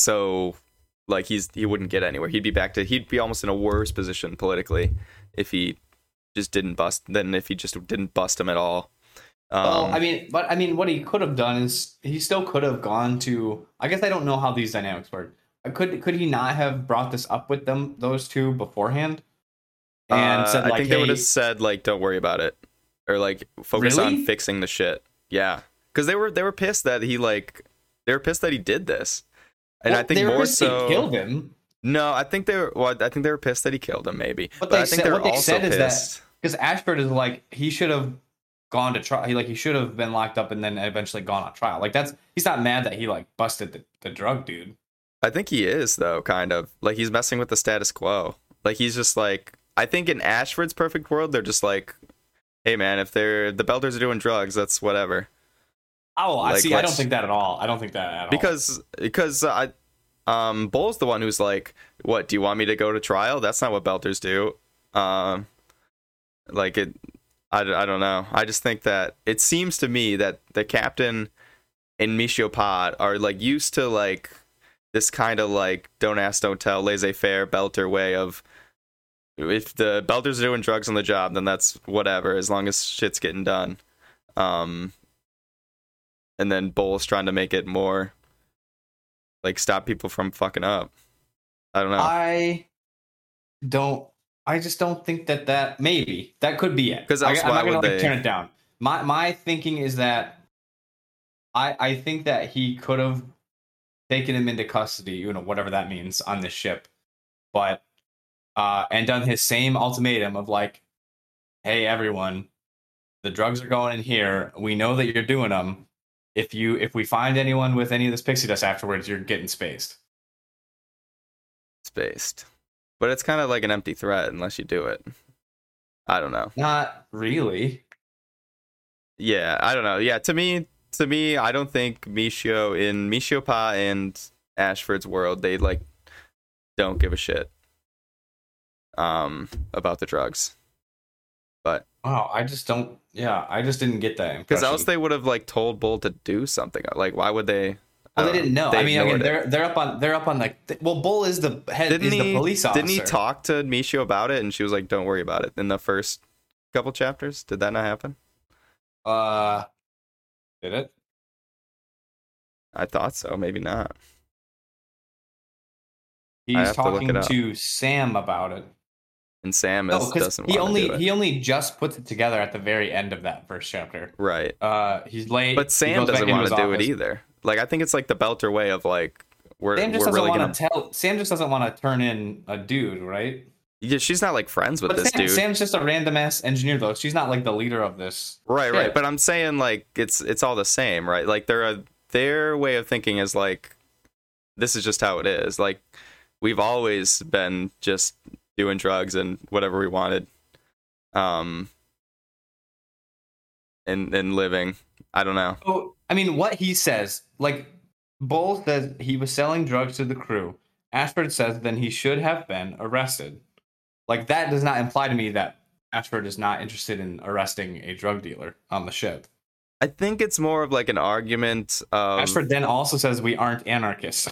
He wouldn't get anywhere. He'd be almost in a worse position politically if he... just didn't bust him at all. What he could have done is he still could have gone to, I guess I don't know how these dynamics work. Could he not have brought this up with them, those two, beforehand? And said, like, I think they would have said, like, don't worry about it, or like focus on fixing the shit. Yeah, because they were pissed that he did this, and I think more so he killed him. No, I think they were pissed that he killed him, maybe. But I think they were also pissed. Because Ashford is like, he should have gone to trial. He should have been locked up and then eventually gone on trial. Like, he's not mad that he, like, busted the drug dude. I think he is, though, kind of. Like, he's messing with the status quo. Like, he's just like, I think in Ashford's perfect world, they're just like, hey, man, if the Belders are doing drugs, that's whatever. Oh, like, see, I don't think that at all. I don't think that at all. Because I... Bull's the one who's like, what, do you want me to go to trial? That's not what Belters do. I don't know. I just think that it seems to me that the captain and Michio Pa are like used to like this kind of like don't ask, don't tell, laissez-faire Belter way of, if the Belters are doing drugs on the job, then that's whatever, as long as shit's getting done. And then Bull's trying to make it more... Like, stop people from fucking up. I don't know. I just don't think that maybe. That could be it. Because that's why would they... turn it down. My thinking is that I think that he could have taken him into custody, you know, whatever that means, on this ship. But, and done his same ultimatum of like, hey, everyone, the drugs are going in here. We know that you're doing them. If we find anyone with any of this pixie dust afterwards, you're getting spaced. But it's kind of like an empty threat unless you do it. I don't know. Not really. Yeah, I don't know. Yeah, to me, I don't think Michio Pa and Ashford's world, they like don't give a shit about the drugs. But wow, I just don't. Yeah, I just didn't get that impression. Because else they would have like told Bull to do something. Like, why would they? Well, they didn't know. They're up on like. Well, Bull is the head. Is the police officer? Didn't he talk to Michio about it? And she was like, "Don't worry about it." In the first couple chapters, did that not happen? Did it? I thought so. Maybe not. He's talking to Sam about it. And Sam doesn't want to do it. He only just puts it together at the very end of that first chapter. Right. He's late. But Sam doesn't want to do it either. Like, I think it's like the Belter way of like, Sam just doesn't want to turn in a dude, right? Yeah, she's not like friends with this dude. Sam's just a random ass engineer though. She's not like the leader of this. Right. But I'm saying like it's all the same, right? Like their way of thinking is like, this is just how it is. Like, we've always been just doing drugs and whatever we wanted, and living. I don't know. So, I mean, what he says, like, Bull says he was selling drugs to the crew. Ashford says then he should have been arrested. Like, that does not imply to me that Ashford is not interested in arresting a drug dealer on the ship. I think it's more of like an argument of... Ashford then also says we aren't anarchists.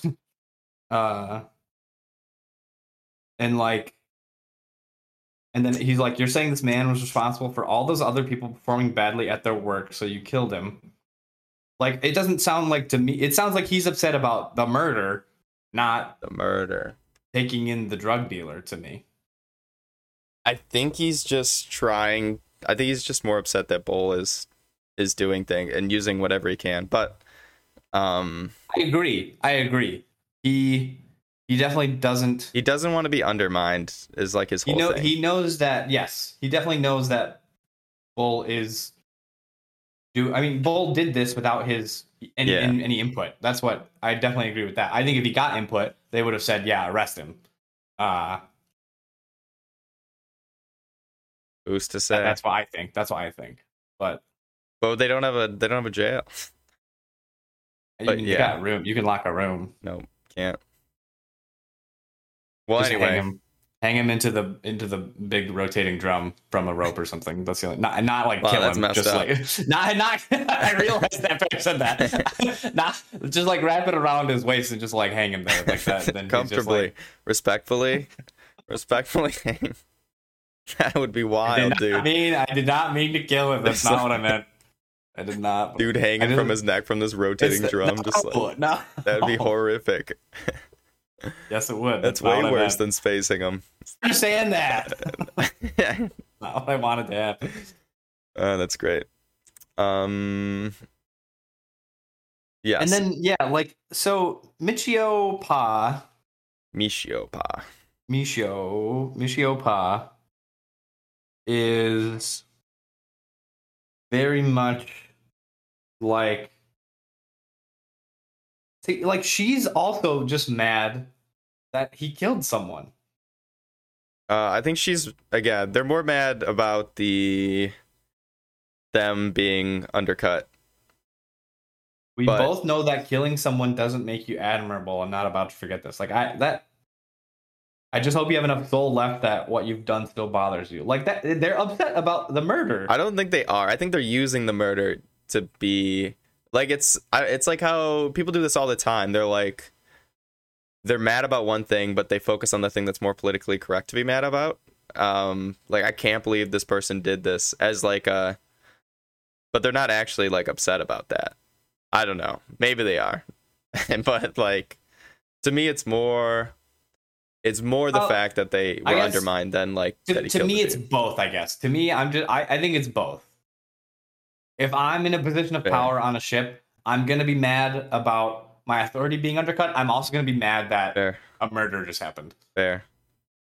And then he's like, you're saying this man was responsible for all those other people performing badly at their work, so you killed him. Like, it doesn't sound like to me. It sounds like he's upset about the murder, not... The murder. taking in the drug dealer to me. I think he's just more upset that Bull is doing things and using whatever he can. But I agree. He definitely doesn't. He doesn't want to be undermined. Is like his whole thing. He knows that. Yes, he definitely knows that Bull is. Bull did this without his any input. That's what I definitely agree with that. I think if he got input, they would have said, "Yeah, arrest him." Who's to say? That's what I think. But they don't have a jail. You got room. You can lock a room. No, can't. Well, just anyway, hang him into the big rotating drum from a rope or something. That's the only, not like kill him. Just up. Like not. I realized that I said that. Not just like wrap it around his waist and just like hang him there like that. Then comfortably, like, respectfully hang. That would be wild, dude. I did not mean to kill him. That's not what I meant. I did not. Dude, hanging from his neck from this rotating drum. That would be horrific. Yes, it would. That's way worse than spacing him. I'm saying that. Not what I wanted to happen. That's great. Yes. And then, so Michio Pa. Is very much like she's also just mad that he killed someone. I think she's again. They're more mad about them being undercut. We both know that killing someone doesn't make you admirable. I'm not about to forget this. I just hope you have enough soul left that what you've done still bothers you. Like that, they're upset about the murder. I don't think they are. I think they're using the murder to be like it's like how people do this all the time. They're like they're mad about one thing, but they focus on the thing that's more politically correct to be mad about. Like I can't believe this person did this as like a, but they're not actually like upset about that. I don't know. Maybe they are, but like to me, it's more. It's more the fact that they were undermined than like that he killed the dude. To me, it's both, I guess. To me, I think it's both. If I'm in a position of power on a ship, I'm going to be mad about my authority being undercut. I'm also going to be mad that a murder just happened. Fair.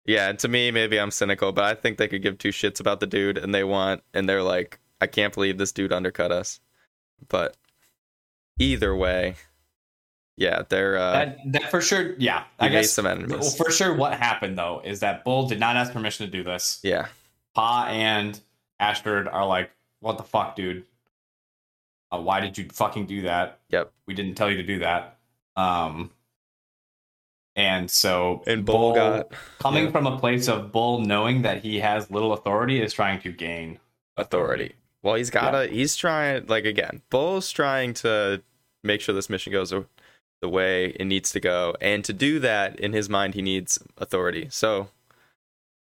Yeah, and to me, maybe I'm cynical, but I think they could give two shits about the dude and they're like, I can't believe this dude undercut us. But either way... Yeah, they're that for sure. Yeah, I guess some enemies. Well, for sure, what happened though is that Bull did not ask permission to do this. Yeah, Pa and Ashford are like, "What the fuck, dude? Why did you fucking do that? Yep, we didn't tell you to do that." And so Bull got coming from a place of Bull knowing that he has little authority is trying to gain authority. Well, he's gotta. Yeah. He's trying like again. Bull's trying to make sure this mission goes the way it needs to go, and to do that in his mind he needs authority, so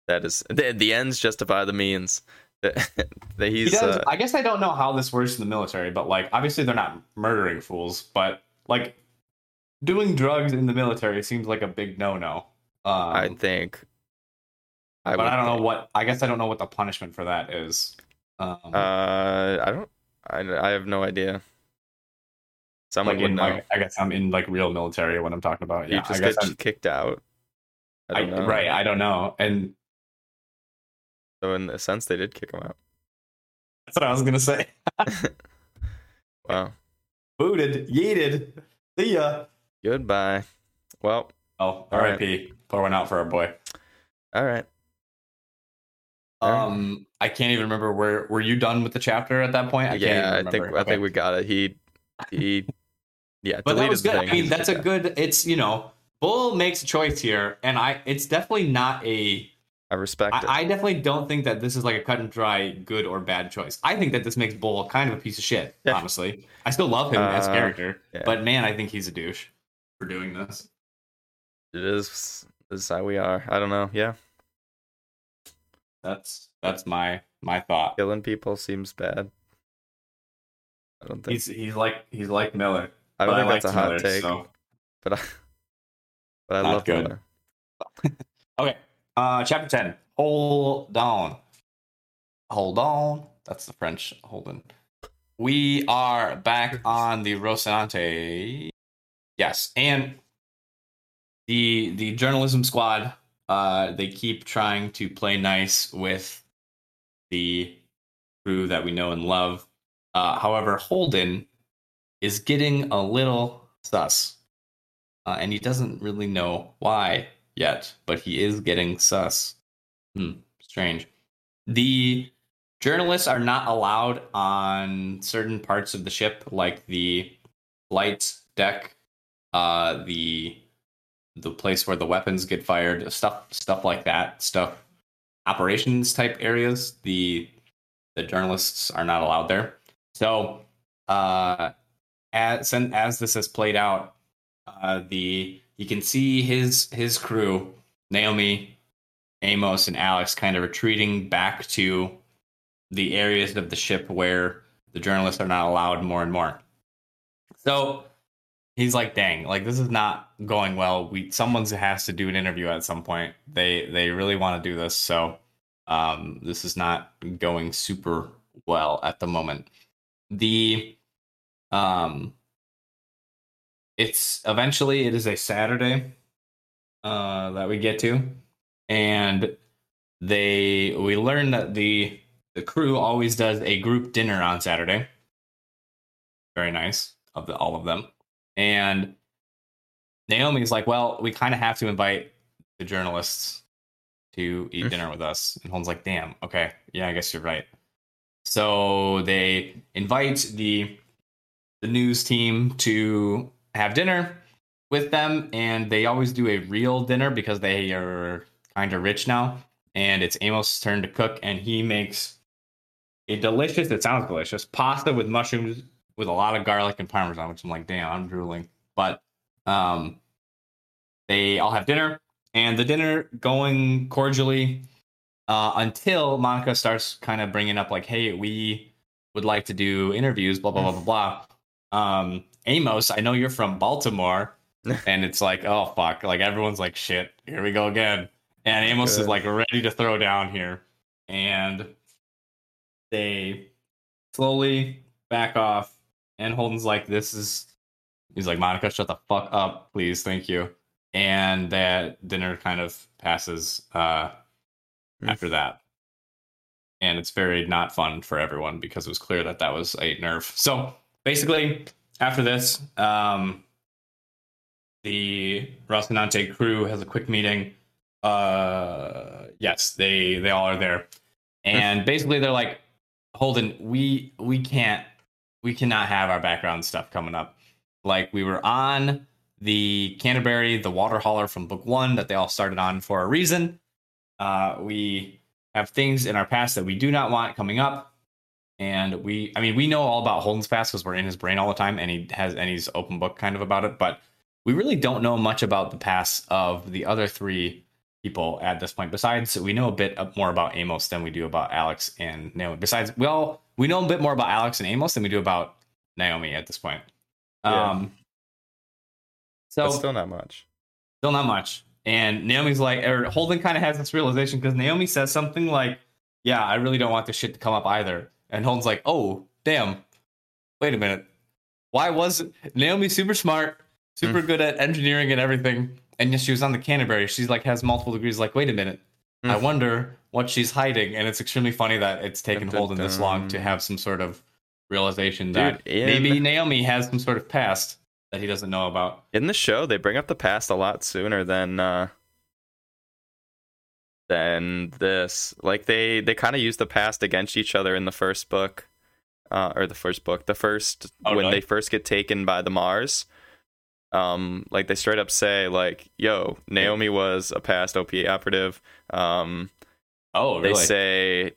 that is the ends justify the means. I guess I don't know how this works in the military, but like obviously they're not murdering fools, but like doing drugs in the military seems like a big no-no. I don't know what the punishment for that is. I have no idea. Someone like would know. I guess I'm in like real military when I'm talking about. Yeah, you just get kicked out. I don't know. Right. I don't know. And so in a sense, they did kick him out. That's what I was going to say. Wow. Booted. Yeeted. See ya. Goodbye. Well. Oh, R.I.P. Pour one out for our boy. All right. I can't even remember where. Were you done with the chapter at that point? I think we got it. He yeah, but that was good. I mean, that's a good. It's Bull makes a choice here, and it's definitely not a. I respect it. I definitely don't think that this is like a cut and dry good or bad choice. I think that this makes Bull kind of a piece of shit. Yeah. Honestly, I still love him as character, but man, I think he's a douche for doing this. It is. This is how we are. I don't know. Yeah, that's my thought. Killing people seems bad. I don't think he's like Miller. I don't think that's a hot take, so. but I love good. Miller. Okay. Chapter 10. Hold on. Hold on. That's the French. Hold on. We are back on the Rocinante. Yes. And the journalism squad, they keep trying to play nice with the crew that we know and love. However, Holden is getting a little sus. And he doesn't really know why yet, but he is getting sus. Strange. The journalists are not allowed on certain parts of the ship, like the light deck, the place where the weapons get fired, stuff like that, operations type areas. The journalists are not allowed there. So, as this has played out, you can see his crew, Naomi, Amos, and Alex, kind of retreating back to the areas of the ship where the journalists are not allowed more and more. So he's like, dang, like this is not going well. Someone has to do an interview at some point. They really want to do this. So this is not going super well at the moment. It is a Saturday that we get to, and we learn that the crew always does a group dinner on Saturday. Very nice of all of them. And Naomi's like, well, we kind of have to invite the journalists to eat dinner with us. And Holden's like, damn, okay, yeah, I guess you're right. So they invite the news team to have dinner with them, and they always do a real dinner because they are kind of rich now. And it's Amos' turn to cook, and he makes it sounds delicious, pasta with mushrooms with a lot of garlic and parmesan, which I'm like, damn, I'm drooling. But they all have dinner, and the dinner going cordially until Monica starts kind of bringing up like, hey, we would like to do interviews, blah, blah, blah, blah, blah. Amos, I know you're from Baltimore. And it's like, oh, fuck. Like, everyone's like, shit, here we go again. And Amos is like ready to throw down here. And they slowly back off. And Holden's like, he's like, Monica, shut the fuck up, please. Thank you. And that dinner kind of passes after that. And it's very not fun for everyone because it was clear that that was a nerve. So basically, after this, the Rocinante crew has a quick meeting. Yes, they all are there, and basically they're like, Holden, we cannot have our background stuff coming up. Like, we were on the Canterbury, the water hauler from book one that they all started on for a reason. We have things in our past that we do not want coming up. And we know all about Holden's past because we're in his brain all the time, and he's open book kind of about it. But we really don't know much about the past of the other three people at this point. Besides, we know a bit more about Amos than we do about Alex and Naomi. Besides, well, we know a bit more about Alex and Amos than we do about Naomi at this point. Yeah. So that's still not much. And Naomi's like, or Holden kind of has this realization because Naomi says something like, "Yeah, I really don't want this shit to come up either." And Holden's like, oh, damn, wait a minute. Why wasn't Naomi super smart, super good at engineering and everything? And yes, she was on the Canterbury. She's like, has multiple degrees. Like, wait a minute. I wonder what she's hiding. And it's extremely funny that it's taken Holden this long to have some sort of realization that maybe Naomi has some sort of past that he doesn't know about. In the show, they bring up the past a lot sooner than this. Like, they kind of use the past against each other in the first book, when they first get taken by the Mars. Like, they straight up say like, yo, Naomi was a past OPA operative. They say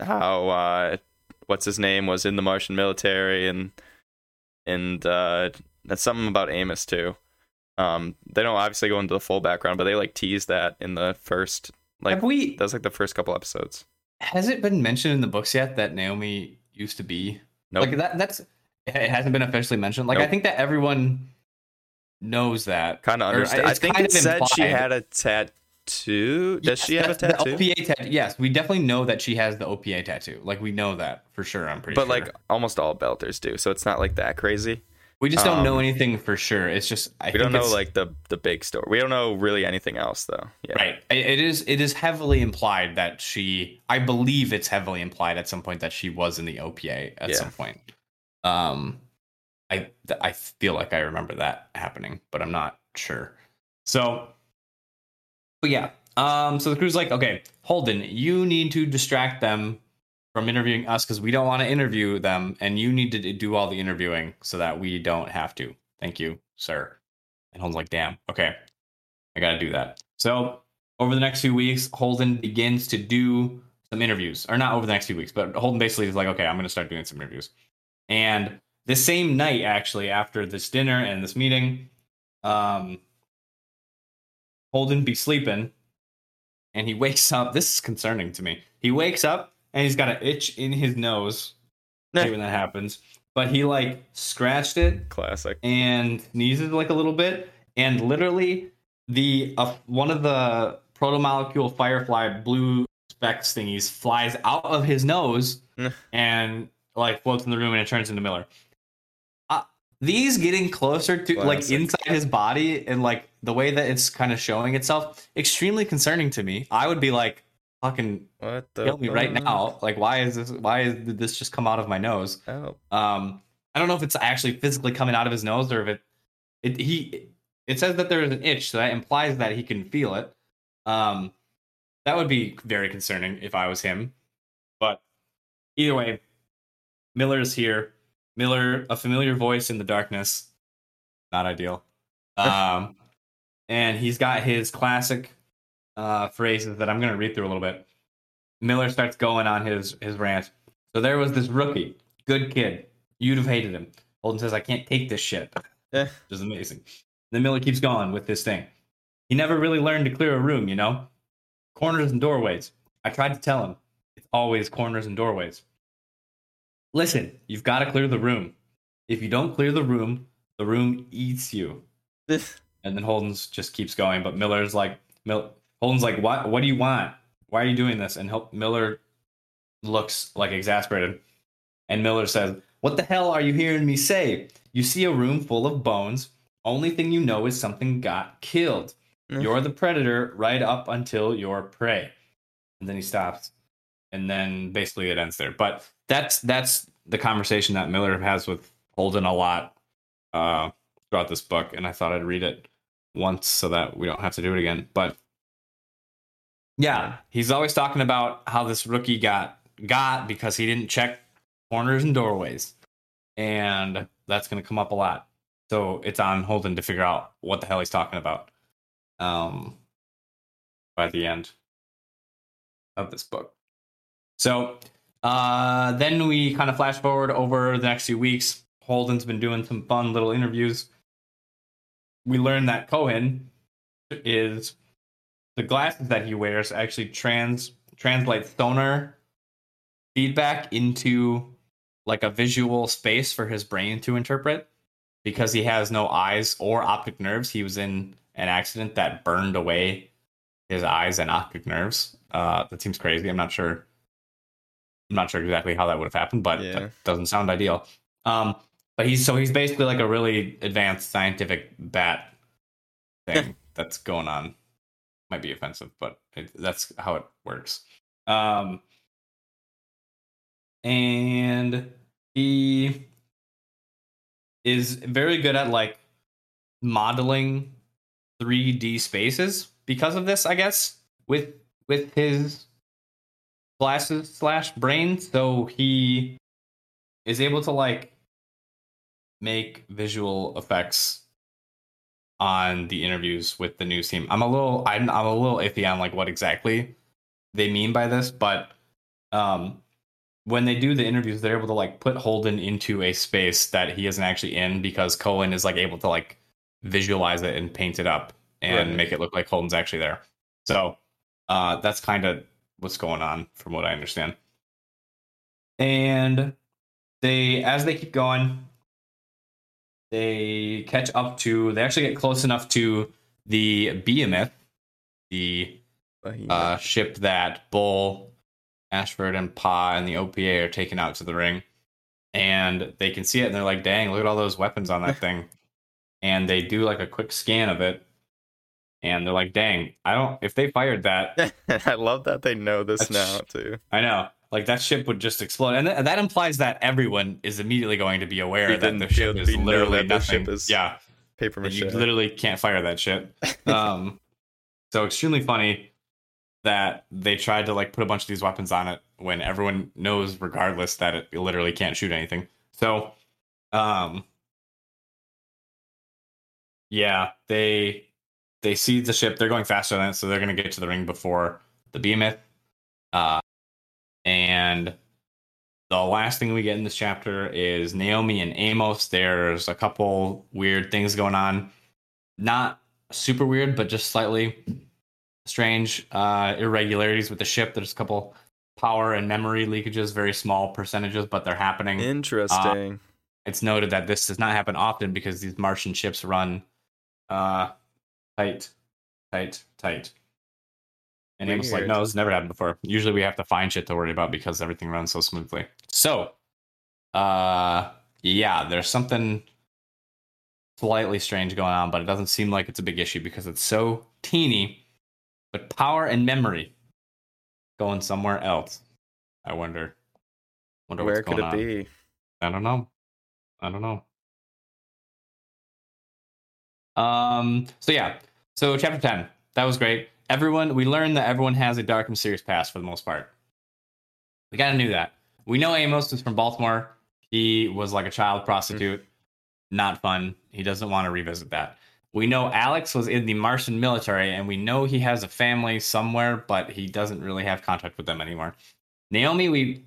how what's his name was in the Martian military, and that's something about Amos too. They don't obviously go into the full background, but they like tease that in the first, that's like the first couple episodes. Has it been mentioned in the books yet that Naomi used to be? Nope. Like it hasn't been officially mentioned. Like, nope. I think that everyone knows that. Kind of understand. I think it said implied. She had a tattoo. Does she have a tattoo? The OPA tattoo. Yes, we definitely know that she has the OPA tattoo. Like, we know that for sure, I'm pretty sure. But, like, almost all Belters do, so it's not, like, that crazy. We just don't know anything for sure. It's just... I think we don't know, like, the big story. We don't know really anything else, though. Yeah. Right. It is heavily implied that she... I believe it's heavily implied at some point that she was in the OPA at some point. I feel like I remember that happening, but I'm not sure. So... But yeah. So the crew's like, okay, Holden, you need to distract them from interviewing us because we don't want to interview them, and you need to do all the interviewing so that we don't have to. Thank you, sir. And Holden's like, damn, okay, I gotta do that. So over the next few weeks, Holden begins to do some interviews, or not over the next few weeks, but Holden basically is like, okay, I'm gonna start doing some interviews. And the same night, actually, after this dinner and this meeting, Holden be sleeping, and he wakes up. This is concerning to me. He wakes up and he's got an itch in his nose. Nah. When that happens. But he, like, scratched it. Classic. And sneezes, like, a little bit. And literally, the one of the protomolecule firefly blue specks thingies flies out of his nose and, like, floats in the room, and it turns into Miller. These getting closer to, classic, like, inside his body, and, like, the way that it's kind of showing itself, extremely concerning to me. I would be like, fucking kill me right now. Like, did this just come out of my nose? I don't know if it's actually physically coming out of his nose, or if it says that there is an itch, so that implies that he can feel it. That would be very concerning if I was him. But either way, Miller is here. Miller, a familiar voice in the darkness. Not ideal. And he's got his classic phrases that I'm going to read through a little bit. Miller starts going on his rant. So there was this rookie, good kid. You'd have hated him. Holden says, I can't take this shit. Which is amazing. Then Miller keeps going with this thing. He never really learned to clear a room, you know? Corners and doorways. I tried to tell him. It's always corners and doorways. Listen, you've got to clear the room. If you don't clear the room eats you. And then Holden's just keeps going, but Holden's like, what do you want? Why are you doing this? And Miller looks, like, exasperated. And Miller says, what the hell are you hearing me say? You see a room full of bones. Only thing you know is something got killed. Mm-hmm. You're the predator right up until you're prey. And then he stops. And then basically it ends there. But that's the conversation that Miller has with Holden a lot throughout this book. And I thought I'd read it once so that we don't have to do it again. But yeah, he's always talking about how this rookie got because he didn't check corners and doorways. And that's going to come up a lot. So it's on Holden to figure out what the hell he's talking about by the end of this book. So then we kind of flash forward over the next few weeks. Holden's been doing some fun little interviews. We learn that Cohen is... The glasses that he wears actually translate sonar feedback into, like, a visual space for his brain to interpret. Because he has no eyes or optic nerves, he was in an accident that burned away his eyes and optic nerves. That seems crazy. I'm not sure exactly how that would have happened, but that doesn't sound ideal. But he's basically like a really advanced scientific bat thing that's going on. Might be offensive, but that's how it works. And he is very good at, like, modeling 3D spaces because of this, I guess, with his glasses / brain. So he is able to, like, make visual effects on the interviews with the news team. I'm a little iffy on, like, what exactly they mean by this, but when they do the interviews, they're able to, like, put Holden into a space that he isn't actually in because Cohen is, like, able to, like, visualize it and paint it up and make it look like Holden's actually there. So that's kind of what's going on from what I understand. And they, as they keep going, They catch up to, they actually get close enough to the Behemoth, the ship that Bull, Ashford, and Pa and the OPA are taking out to the ring. And they can see it and they're like, dang, look at all those weapons on that thing. And they do like a quick scan of it. And they're like, dang, if they fired that. I love that they know this now too. I know. Like, that ship would just explode. And that implies that everyone is immediately going to be aware that the ship is literally nothing. Yeah. Paper mache. You literally can't fire that shit. So extremely funny that they tried to, like, put a bunch of these weapons on it when everyone knows, regardless, that it literally can't shoot anything. So, yeah, they see the ship. They're going faster than it, so they're going to get to the ring before the Behemoth. And the last thing we get in this chapter is Naomi and Amos. There's a couple weird things going on. Not super weird, but just slightly strange irregularities with the ship. There's a couple power and memory leakages, very small percentages, but they're happening. Interesting. It's noted that this does not happen often because these Martian ships run tight. And Amos was like, no, this never happened before. Usually we have to find shit to worry about because everything runs so smoothly. So, yeah, there's something slightly strange going on, but it doesn't seem like it's a big issue because it's so teeny. But power and memory going somewhere else. I wonder where could it be? I don't know. So, yeah. So, chapter 10. That was great. We learned that everyone has a dark, mysterious past for the most part. We kind of knew that. We know Amos is from Baltimore. He was like a child prostitute. Not fun. He doesn't want to revisit that. We know Alex was in the Martian military, and we know he has a family somewhere, but he doesn't really have contact with them anymore. Naomi,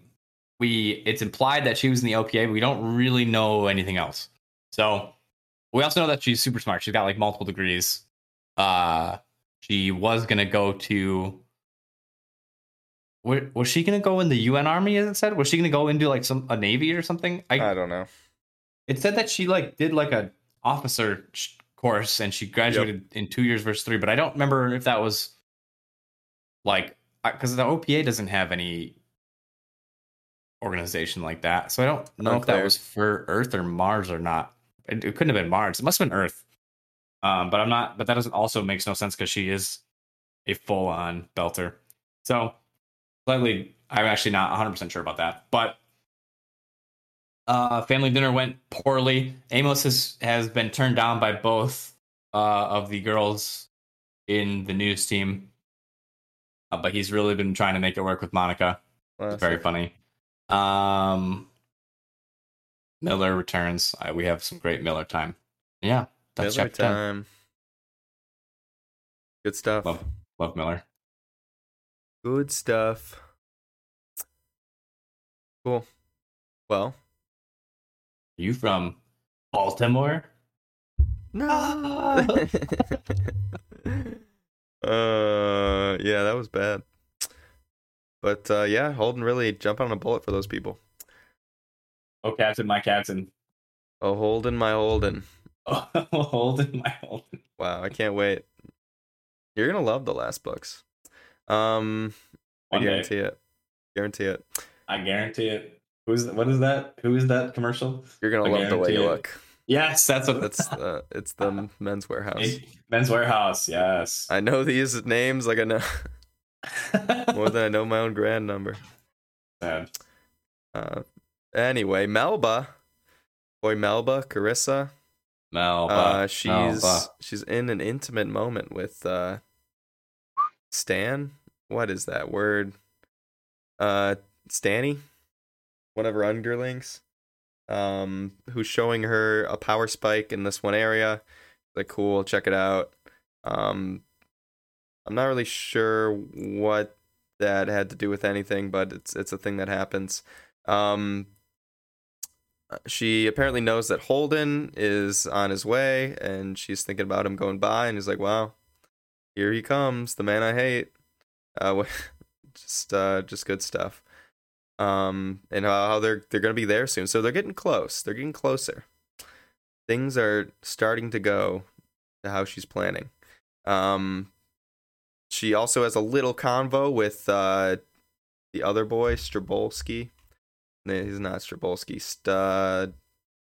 it's implied that she was in the OPA, but we don't really know anything else. So we also know that she's super smart. She's got like multiple degrees. She was going to go to... Was she going to go in the UN army, as it said? Was she going to go into like a navy or something? I don't know. It said that she like did like an officer course and she graduated in 2 years versus 3. But I don't remember if that was like... Because the OPA doesn't have any organization like that. So I don't know if that was for Earth or Mars or not. It couldn't have been Mars. It must have been Earth. But that doesn't also makes no sense because she is a full on belter. So slightly, I'm actually not 100% sure about that, but family dinner went poorly. Amos has been turned down by both of the girls in the news team, but he's really been trying to make it work with Monica. Well, it's very funny. Miller returns. We have some great Miller time. Yeah. That's Miller time. Good stuff. Love Miller. Good stuff. Cool. Well. You from Baltimore? No. Yeah, that was bad. But yeah, Holden really jumped on a bullet for those people. Oh, Captain, my Captain. Oh, Holden, my Holden. Holden. Wow, I can't wait. You're gonna love the last books. I guarantee it. I guarantee it. What is that? Who is that commercial? You're gonna love the way you look. Yes, that's what. It's the Men's Warehouse. Men's Warehouse. Yes. I know these names like I know more than I know my own grand number. Sad. Anyway, Melba. Boy, Melba, Carissa. Melba. She's in an intimate moment with Stan. What is that word? Stanny, one of her underlings, who's showing her a power spike in this one area. Like, cool, check it out. I'm not really sure what that had to do with anything, but it's a thing that happens. She apparently knows that Holden is on his way, and she's thinking about him going by, and he's like, wow, here he comes, the man I hate. Just good stuff. And how they're going to be there soon. So they're getting close. They're getting closer. things are starting to go to how she's planning. She also has a little convo with the other boy, Strabolsky. No, he's not Strabolsky.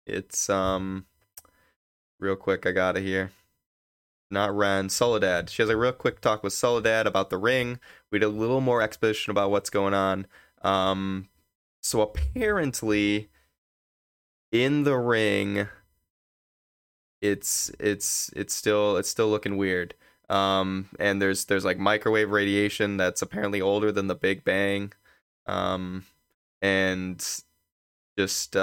It's real quick, I got it here. Not Ren, Soledad. She has a real quick talk with Soledad about the ring. We did a little more exposition about what's going on. So apparently, in the ring, it's still looking weird. And there's like microwave radiation that's apparently older than the Big Bang. And just just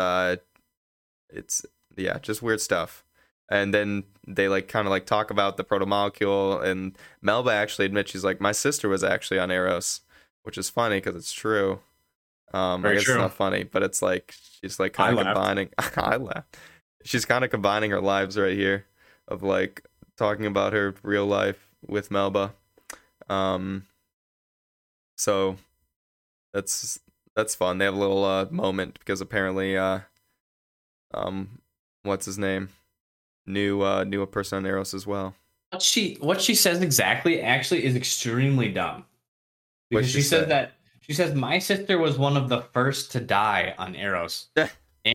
weird stuff. And then they like kind of like talk about the protomolecule, and Melba actually admits, she's like, my sister was actually on Eros, which is funny because it's true. I guess true. It's not funny, but it's like she's like kind of combining. I laughed. She's kind of combining her lives right here, of like talking about her real life with Melba. So that's fun. They have a little moment because apparently what's his name? Knew a person on Eros as well. What she says exactly actually is extremely dumb. Because she says my sister was one of the first to die on Eros.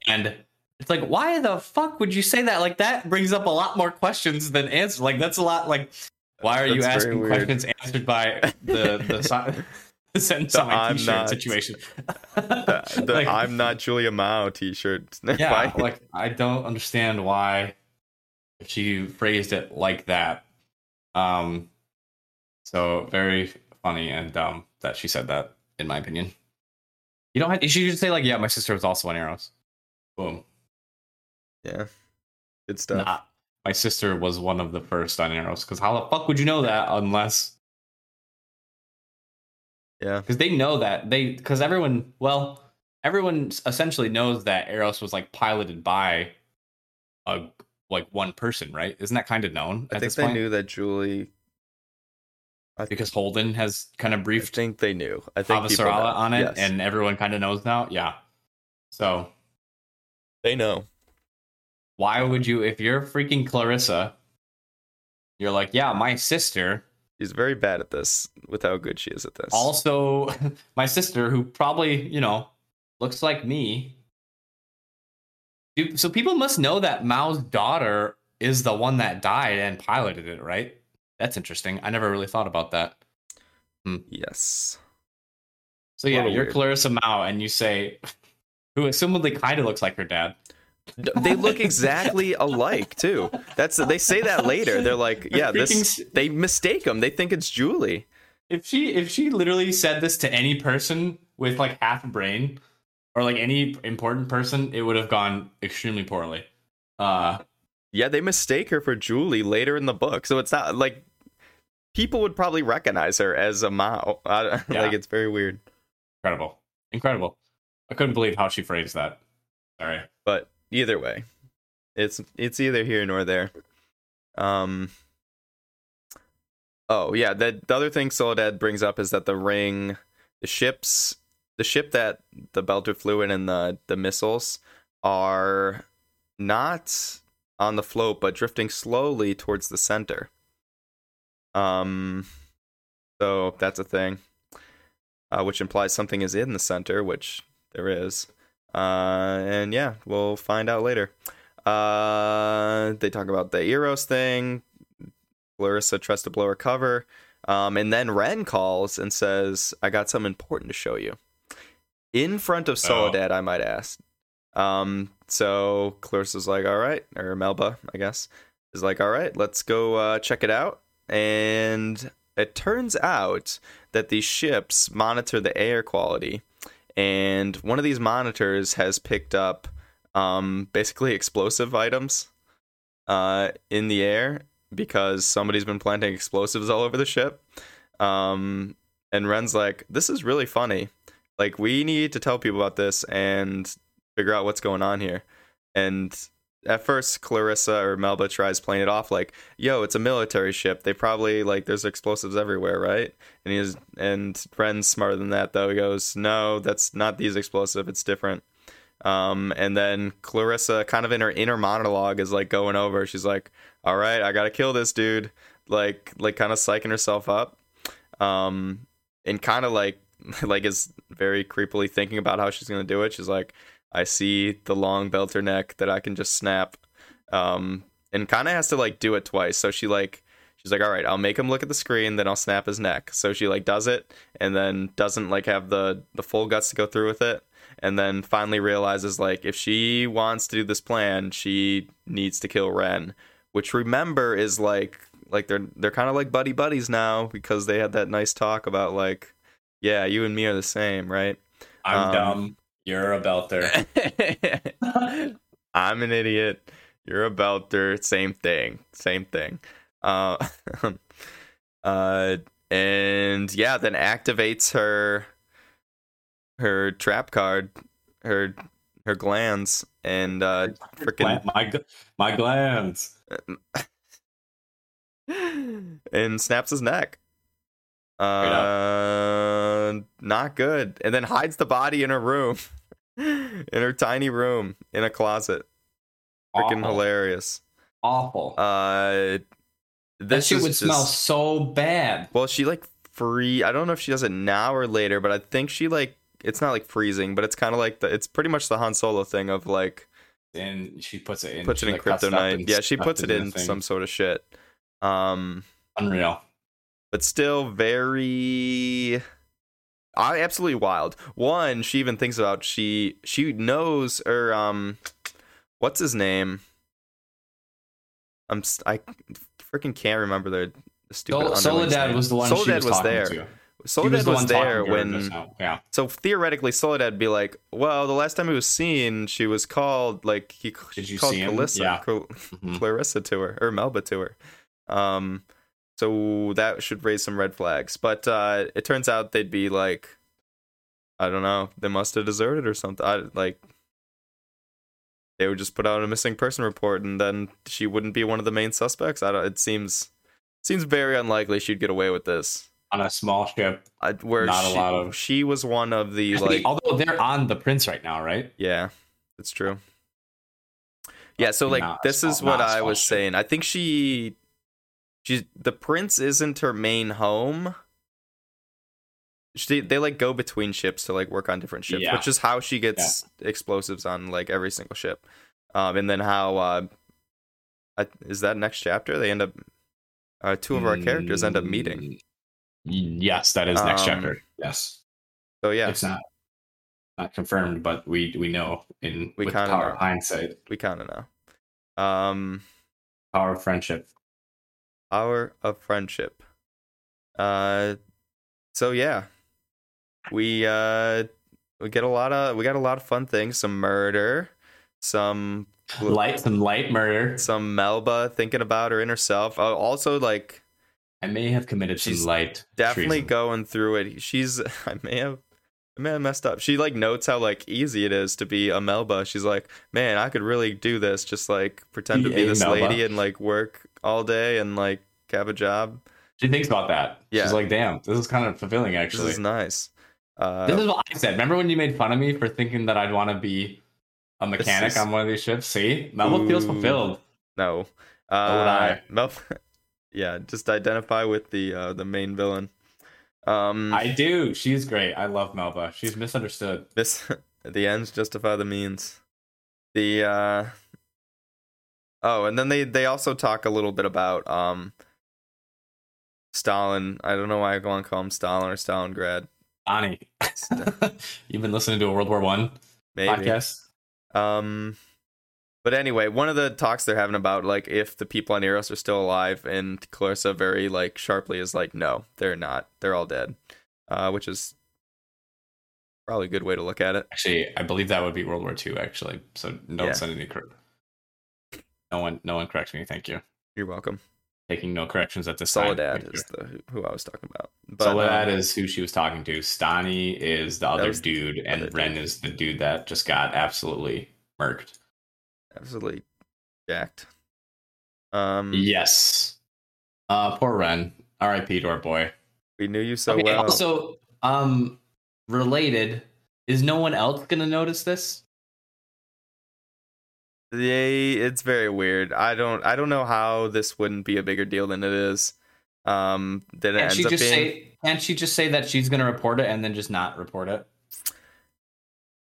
And it's like, why the fuck would you say that? Like, that brings up a lot more questions than answers. Like, that's a lot, like, why are you asking questions answered by the sentence on my t-shirt situation? The like, I'm not Julia Mao t-shirt. Yeah, like, I don't understand why she phrased it like that. So very funny and dumb that she said that, in my opinion. She should say, like, yeah, my sister was also on Eros. Boom. Yeah. Good stuff. Nah, my sister was one of the first on Eros, because how the fuck would you know that unless... Yeah. Because they know that. Because everyone essentially knows that Eros was, like, piloted by one person, right? Isn't that kind of known? I think they knew that Julie... because Holden has kind of briefed. I think they knew. I think Avasarala on it, yes. And everyone kind of knows now. Yeah, so they know. Why would you, if you're freaking Clarissa, you're like, yeah, my sister is very bad at this. With how good she is at this. Also, my sister, who probably looks like me. So people must know that Mao's daughter is the one that died and piloted it, right? That's interesting. I never really thought about that. Yes. So yeah, you're weird. Clarissa Mao, and you say, who assumedly kind of looks like her dad. They look exactly alike too. They say that later. They're like, yeah, they mistake them. They think it's Julie. If she literally said this to any person with like half a brain, or like any important person, it would have gone extremely poorly. Yeah, they mistake her for Julie later in the book, so it's not like people would probably recognize her as a Mao. Yeah. Like, it's very weird. Incredible. I couldn't believe how she phrased that. Sorry, but either way, it's either here nor there. Oh yeah, the other thing Soledad brings up is that the ring, the ship that the Belter flew in, and the missiles are not on the float, but drifting slowly towards the center. So that's a thing, which implies something is in the center, which there is. And yeah, we'll find out later. They talk about the Eros thing. Clarissa tries to blow her cover. And then Ren calls and says, I got something important to show you. In front of Soledad, I might ask. So Clarissa's like, all right, or Melba, I guess, is like, all right, let's go check it out. And it turns out that these ships monitor the air quality. And one of these monitors has picked up basically explosive items in the air, because somebody's been planting explosives all over the ship. And Ren's like, this is really funny. Like, we need to tell people about this and figure out what's going on here. And at first, Clarissa or Melba tries playing it off like, yo, it's a military ship. They probably, like, there's explosives everywhere, right? And Ren's smarter than that, though. He goes, no, that's not these explosives. It's different. And then Clarissa, kind of in her inner monologue, is like going over. She's like, all right, I got to kill this dude. Like kind of psyching herself up. And kind of like is very creepily thinking about how she's going to do it. She's like, I see the long belter neck that I can just snap. And kind of has to like do it twice. So she's like, all right, I'll make him look at the screen, then I'll snap his neck. So she like does it and then doesn't like have the full guts to go through with it. And then finally realizes, like, if she wants to do this plan, she needs to kill Ren, which, remember, is like they're kind of like buddy buddies now, because they had that nice talk about like, yeah, you and me are the same, right? I'm dumb. You're a belter. I'm an idiot. You're a belter. Same thing. And yeah, then activates her trap card, her glands, and freaking my glands, and snaps his neck. Not good. And then hides the body in her room, in her tiny room, in a closet. Freaking hilarious. Awful. This shit would smell so bad. Well, she like free. I don't know if she does it now or later, but I think she like. It's not like freezing, but it's kind of like it's pretty much the Han Solo thing of like, and she puts it in kryptonite. Yeah, she puts it in some sort of shit. Unreal, but still very, absolutely wild. One, she even thinks about she knows her what's his name? I freaking can't remember their stupid. Soledad was the one. Soledad was there. To. Soledad was there when, yeah. So theoretically, Soledad would be like, well, the last time he was seen, she was called, like, she called Clarissa, yeah. Clarissa to her, or Melba to her. So that should raise some red flags. But it turns out they'd be like, I don't know, they must have deserted or something. They would just put out a missing person report, and then she wouldn't be one of the main suspects. It seems very unlikely she'd get away with this. On a small ship, where not a lot of. She was one of the like. Although they're on the Prince right now, right? Yeah, that's true. Yeah, so like this is what I was saying. I think she's the Prince isn't her main home. They like go between ships to like work on different ships, yeah. Which is how she gets explosives on like every single ship, and then how is that next chapter? They end up two of our characters end up meeting. Yes, that is next chapter. Yes. So yeah, it's not confirmed, but we know with the power of hindsight. We kind of know. Power of friendship. So yeah, we get a lot of fun things. Some murder, some light murder, some Melba thinking about her inner self. Also like. I may have committed some light. Definitely treason. Going through it. I may have messed up. She like notes how like easy it is to be a Melba. She's like, man, I could really do this. Just like pretend to be this Melba lady and like work all day and like have a job. She thinks about that. Yeah. She's like, damn, this is kind of fulfilling actually. This is nice. This is what I said. Remember when you made fun of me for thinking that I'd want to be a mechanic on one of these ships? See, Melba feels fulfilled. No. Melba. Yeah, just identify with the main villain. I do. She's great. I love Melba. She's misunderstood. The ends justify the means. And then they also talk a little bit about Stalin. I don't know why I want to call him Stalin or Stalingrad. Ani. You've been listening to a World War I podcast? But anyway, one of the talks they're having about, like, if the people on Eros are still alive, and Clarissa very, like, sharply is like, no, they're not. They're all dead, which is probably a good way to look at it. Actually, I believe that would be World War II, actually, so don't send any correct. No one corrects me, thank you. You're welcome. Taking no corrections at this time. Soledad is who I was talking about. But, Soledad is who she was talking to. Stani is the other dude, and Ren is the dude that just got absolutely murked. Absolutely jacked. Yes. Poor Ren. R.I.P. to our boy. We knew you so well. Also, related, is no one else going to notice this? It's very weird. I don't know how this wouldn't be a bigger deal than it is. Then it ends up being. Can't she just say that she's going to report it and then just not report it?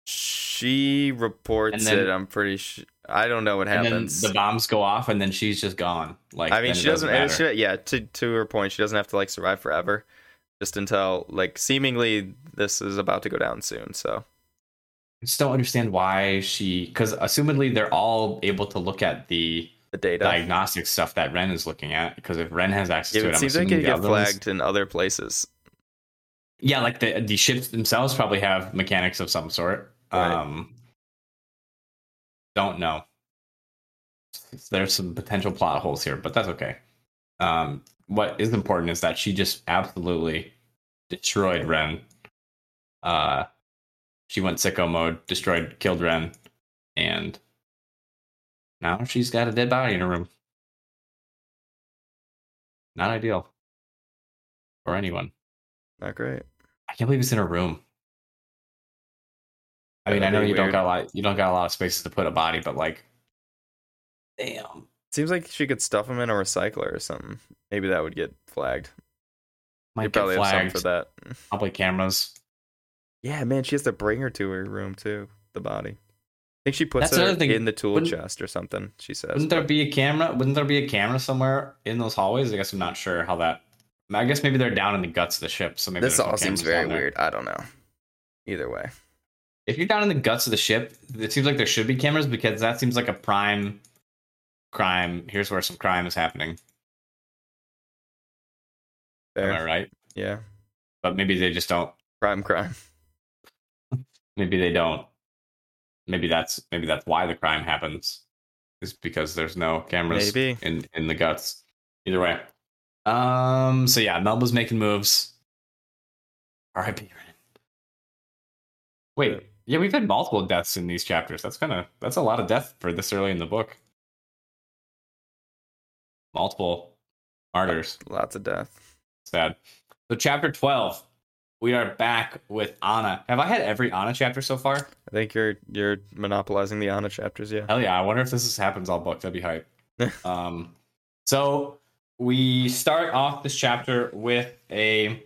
She reports it. I'm pretty sure. I don't know what happens. Then the bombs go off and then she's just gone. Like, I mean, she doesn't. Yeah, to her point, she doesn't have to like survive forever. Just until like seemingly this is about to go down soon. So I just don't understand why she, because assumedly they're all able to look at the data diagnostic stuff that Ren is looking at, because if Ren has access to it, I'm seems like it get flagged in other places. Yeah, like the ships themselves probably have mechanics of some sort. Right. Don't know. There's some potential plot holes here, but that's okay. What is important is that she just absolutely destroyed Ren. She went sicko mode, killed Ren, and now she's got a dead body in her room. Not ideal. For anyone. Not great. I can't believe it's in her room. I mean, I know you don't got a lot of spaces to put a body, but like, damn. Seems like she could stuff them in a recycler or something. Maybe that would get flagged. Might get probably flagged for that. Probably cameras. Yeah, man, she has to bring her to her room too. The body. I think she puts it in the tool chest or something, she says. Wouldn't there be a camera somewhere in those hallways? I guess I'm not sure how that... I guess maybe they're down in the guts of the ship. So maybe this all seems very weird. I don't know. Either way. If you're down in the guts of the ship, it seems like there should be cameras, because that seems like a prime crime. Here's where some crime is happening. Fair. Am I right? Yeah. But maybe they just don't. Crime. Maybe they don't. Maybe that's why the crime happens, is because there's no cameras in the guts. Either way. So yeah, Melba's making moves. R.I.P. Wait, yeah, we've had multiple deaths in these chapters. That's a lot of death for this early in the book. Multiple martyrs. Lots of death. Sad. So chapter 12. We are back with Anna. Have I had every Anna chapter so far? I think you're monopolizing the Anna chapters, yeah. Hell yeah, I wonder if this happens all book. That'd be hype. So we start off this chapter with a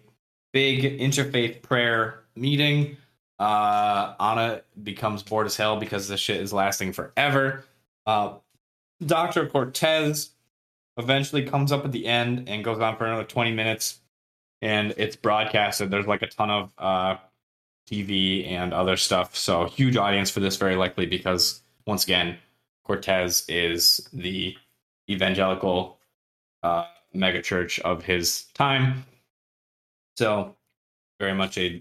big interfaith prayer meeting. Anna becomes bored as hell because this shit is lasting forever. Dr. Cortez eventually comes up at the end and goes on for another 20 minutes. And it's broadcasted. There's like a ton of TV and other stuff. So huge audience for this, very likely, because once again, Cortez is the evangelical megachurch of his time. So very much a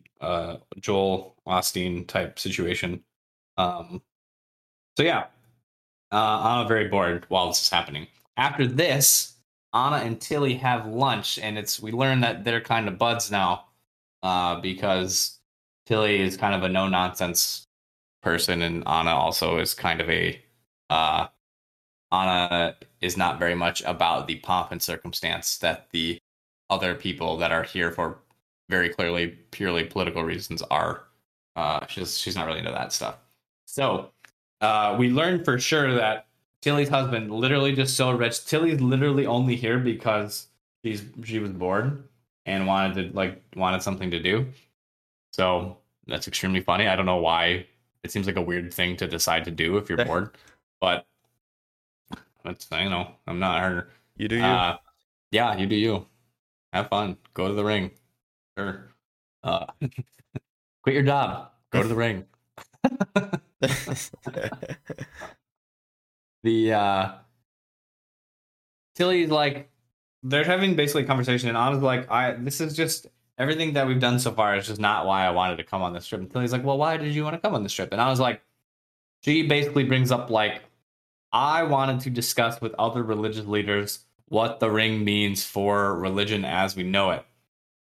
Joel Osteen type situation. So yeah, Anna very bored while this is happening. After this, Anna and Tilly have lunch, and we learn that they're kind of buds now, because Tilly is kind of a no-nonsense person, and Anna also is kind of Anna is not very much about the pomp and circumstance that the other people that are here for very clearly purely political reasons are. She's not really into that stuff. So we learn for sure that Tilly's husband literally just so rich. Tilly's literally only here because she was bored and wanted something to do. So that's extremely funny. I don't know why it seems like a weird thing to decide to do if you're bored, but that's, I'm not her. You do you. Yeah, you do you. Have fun. Go to the ring. Sure. Quit your job. Go to the ring. The Tilly's like, they're having basically a conversation, and Anna's like, this is just everything that we've done so far is just not why I wanted to come on this trip. And Tilly's like, well, why did you want to come on this trip? And I was like, she basically brings up like, I wanted to discuss with other religious leaders what the ring means for religion as we know it,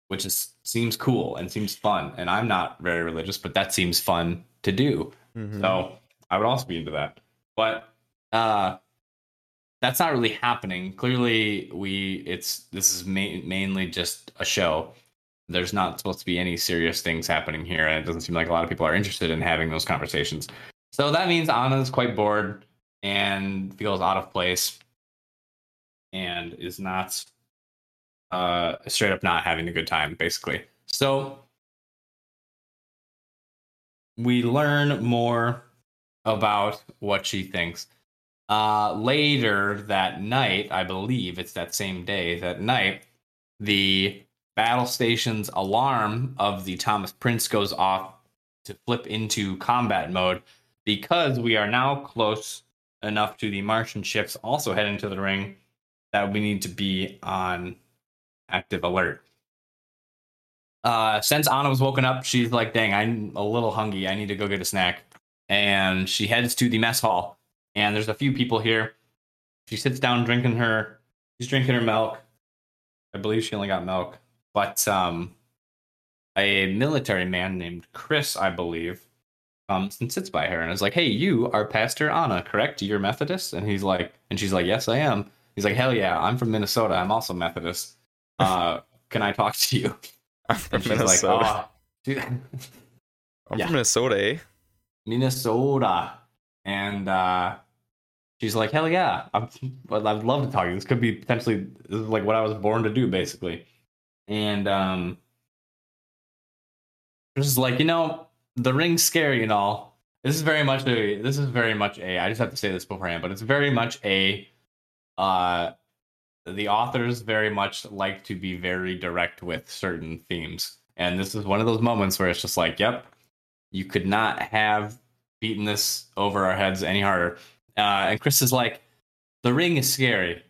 which seems cool and seems fun. And I'm not very religious, but that seems fun to do. Mm-hmm. So I would also be into that. But that's not really happening. Clearly, this is mainly just a show. There's not supposed to be any serious things happening here, and it doesn't seem like a lot of people are interested in having those conversations. So that means Anna's quite bored. and feels out of place and is not straight up not having a good time, basically. So we learn more about what she thinks. Later that night, I believe it's that same day, that night, the battle station's alarm of the Thomas Prince goes off to flip into combat mode, because we are now close enough to the Martian ships also heading to the ring that we need to be on active alert. Since Anna was woken up, she's like, dang, I'm a little hungry. I need to go get a snack. And she heads to the mess hall. And there's a few people here. She sits down drinking her milk. I believe she only got milk. But a military man named Chris, I believe, comes and sits by her and is like, hey, you are Pastor Anna, correct? You're Methodist? And he's like, and she's like, yes, I am. He's like, hell yeah, I'm from Minnesota. I'm also Methodist. Can I talk to you? I'm from Minnesota. Like, I'm from Minnesota, eh? Minnesota. And she's like, hell yeah, I'd love to talk to you. This could be potentially, this is like what I was born to do, basically. And just like, you know, the ring's scary and all. This is very much a, I just have to say this beforehand, but it's very much a, the authors very much like to be very direct with certain themes. And this is one of those moments where it's just like, yep, you could not have beaten this over our heads any harder. And Chris is like, the ring is scary,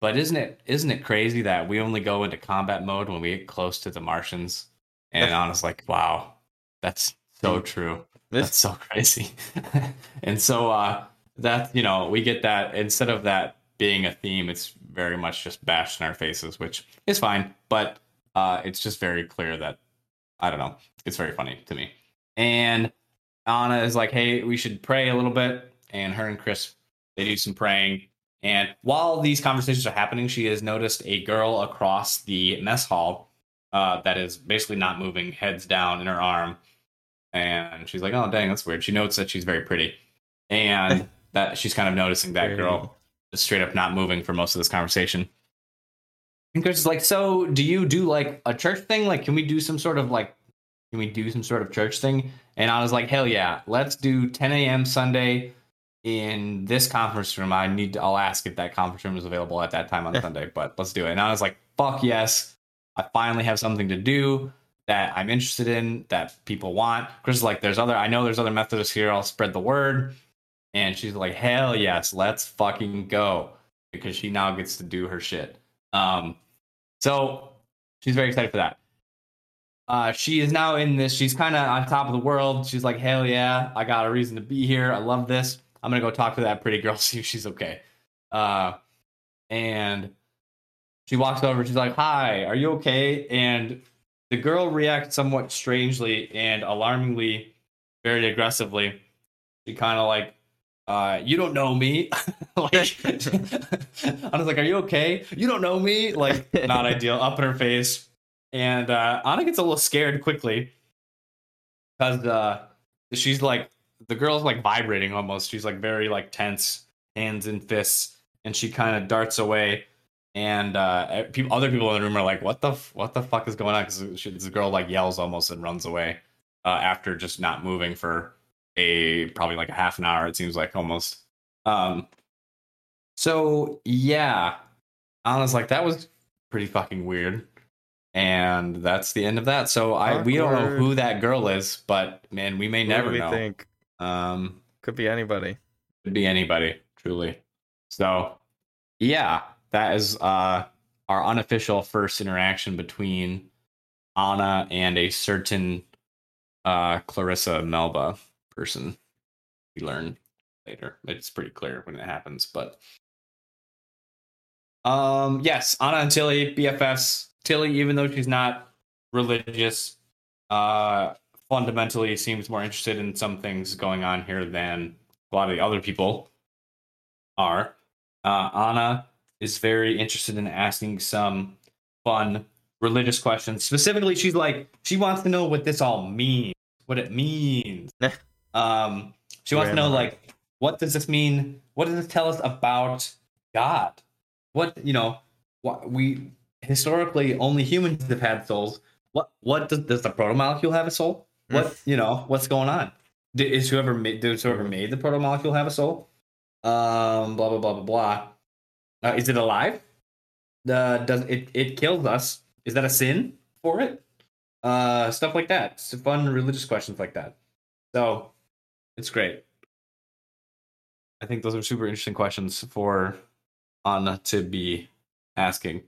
but isn't it crazy that we only go into combat mode when we get close to the Martians? And Anna's like, wow, that's so true. That's so crazy. And so that, you know, we get that instead of that being a theme, it's very much just bashed in our faces, which is fine. But it's just very clear that, I don't know, it's very funny to me. And Anna is like, hey, we should pray a little bit. And her and Chris, they do some praying. And while these conversations are happening, she has noticed a girl across the mess hall that is basically not moving, heads down in her arm. And she's like, oh, dang, that's weird. She notes that she's very pretty. And that she's kind of noticing that girl is straight up not moving for most of this conversation. And Chris is like, so do you do like a church thing? Like, can we do some sort of church thing? And I was like, hell yeah, let's do 10 a.m. Sunday in this conference room. I'll ask if that conference room is available at that time on Sunday, but let's do it. And I was like, fuck yes. I finally have something to do that I'm interested in, that people want. Chris is like, I know there's other Methodists here. I'll spread the word. And she's like, hell yes, let's fucking go. Because she now gets to do her shit. So she's very excited for that. She is now in this. She's kind of on top of the world. She's like, hell yeah, I got a reason to be here. I love this. I'm going to go talk to that pretty girl, see if she's okay. And she walks over. She's like, hi, are you okay? And the girl reacts somewhat strangely and alarmingly, very aggressively. She kind of like, you don't know me. Like, I was like, are you okay? You don't know me. Like, not ideal. Up in her face. And Anna gets a little scared quickly because she's like, the girl's like vibrating almost. She's like very like tense, hands in fists, and she kind of darts away. And other people in the room are like, what the fuck is going on? Because this girl like yells almost and runs away after just not moving for probably like a half an hour, it seems like almost. So yeah, Anna's like, that was pretty fucking weird. And that's the end of that. So we don't know who that girl is, but man, we may never know. Think? Could be anybody. Could be anybody, truly. So yeah, that is our unofficial first interaction between Anna and a certain Clarissa Melba person. We learn later. It's pretty clear when it happens, but yes, Anna and Tilly, BFFs. Tilly, even though she's not religious, fundamentally seems more interested in some things going on here than a lot of the other people are. Anna is very interested in asking some fun religious questions. Specifically, she's like, she wants to know what this all means, what it means. She wants to know, like, What does this mean? What does this tell us about God? We historically only humans have had souls. What does the protomolecule have a soul? What's going on? Does whoever made the protomolecule have a soul? Blah blah blah blah blah. Is it alive? Does it kills us? Is that a sin for it? Stuff like that. It's fun religious questions like that. So it's great. I think those are super interesting questions for Anna to be asking.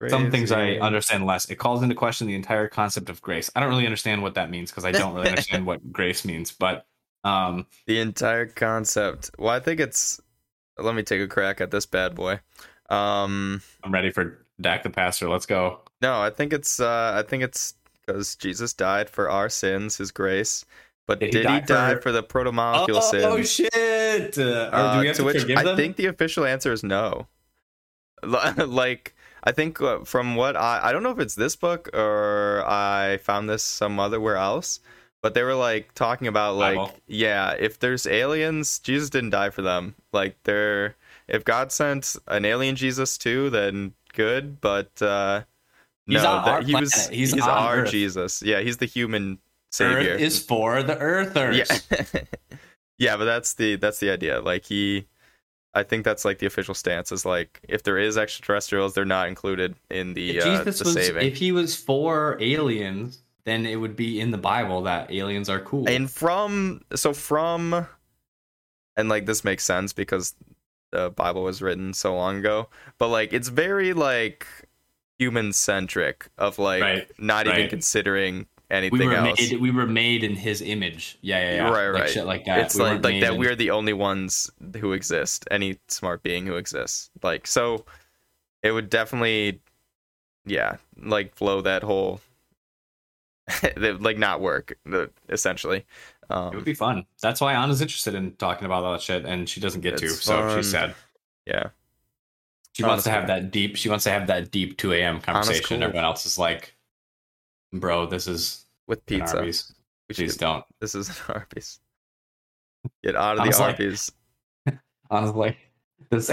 Grace, some things I understand less. It calls into question the entire concept of grace. I don't really understand what that means because I don't really understand what grace means, but the entire concept. Well, I think it's, let me take a crack at this bad boy. I'm ready for Dak the pastor. Let's go. No, I think it's because Jesus died for our sins, his grace. But did he die for the protomolecule sin? Oh shit! I think the official answer is no. Like, I think from what I don't know if it's this book or I found this somewhere else, but they were like talking about like, if there's aliens, Jesus didn't die for them. Like, if God sent an alien Jesus too, then good. But he's our Earth. Jesus. Yeah, he's the human Savior. Earth is for the earthers. Yeah. Yeah, but that's the idea. Like I think that's like the official stance is like if there is extraterrestrials, they're not included in the saving. If he was for aliens, then it would be in the Bible that aliens are cool. And like this makes sense because the Bible was written so long ago, but like it's very like human centric of like even considering anything else. We were made in his image. Yeah. Right. Shit like that. It's we're the only ones who exist. Any smart being who exists. Like, so it would definitely, blow that whole, not work, essentially. It would be fun. That's why Anna's interested in talking about all that shit, and she doesn't get to, so she's sad. Yeah. She wants to have that deep, 2 a.m. conversation. Cool. Everyone else is like, bro, this is with pizza. Please don't. This is an Arby's. Get out of the Arby's. Honestly, this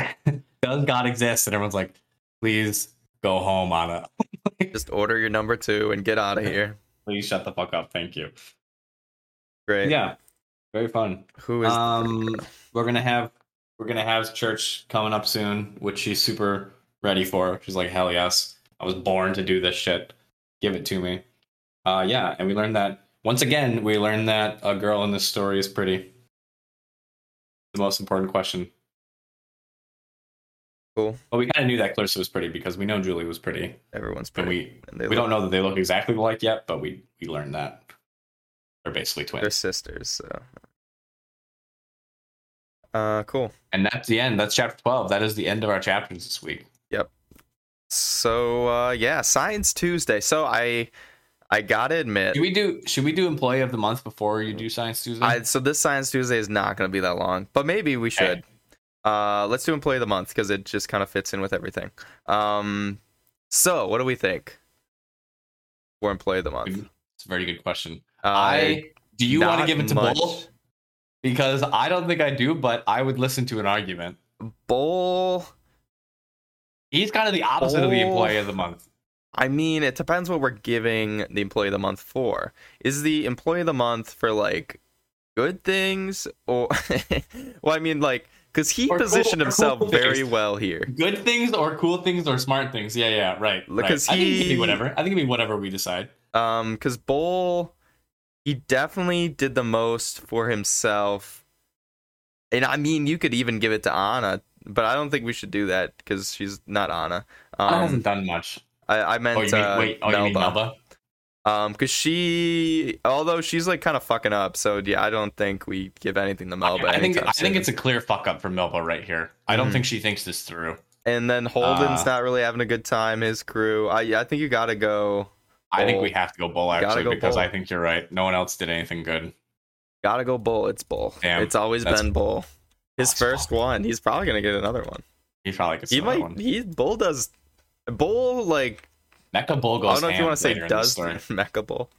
does God exist? And everyone's like, please go home, Anna. Just order your number 2 and get out of here. Please shut the fuck up. Thank you. Great. Yeah. Very fun. Who is we're gonna have church coming up soon, which she's super ready for. She's like, hell yes. I was born to do this shit. Give it to me. And we learned that once again, a girl in this story is pretty. The most important question. Cool. Well, we kind of knew that Clarissa was pretty because we know Julie was pretty. Everyone's pretty. And we don't know that they look exactly alike yet, but we learned that they're basically twins. They're sisters. So. Cool. And that's the end. That's chapter 12. That is the end of our chapters this week. Yep. So Science Tuesday. So I gotta admit, should we do Employee of the Month before you do Science Tuesday? So this Science Tuesday is not going to be that long, but maybe we should. Okay. Let's do Employee of the Month because it just kind of fits in with everything. So what do we think for Employee of the Month? It's a very good question. Do you want to give it to Bull? Because I don't think I do, but I would listen to an argument. Bull. He's kind of the opposite of the Employee of the Month. I mean, it depends what we're giving the Employee of the Month for. Is the Employee of the Month for, like, good things? Or, well, I mean, like, because he positioned himself very well here. Good things or cool things or smart things. Yeah, right. Because right. I think it'd be whatever. I think it'd be whatever we decide. Because Bull, he definitely did the most for himself. And, I mean, you could even give it to Anna, but I don't think we should do that because she's not Anna. Anna hasn't done much. I meant you mean Melba? Because although she's like kind of fucking up, so yeah, I don't think we give anything to Melba. I think it's a clear fuck up from Melba right here. I don't think she thinks this through. And then Holden's not really having a good time. His crew. I think you gotta go. Bull. I think we have to go Bull actually because Bull. I think you're right. No one else did anything good. Gotta go Bull. It's Bull. Damn, it's always been Bull. His first one. He's probably gonna get another one. He probably gets another one. Bull like Mecha Bull goes. I don't know if you want to say does Mecha Bull.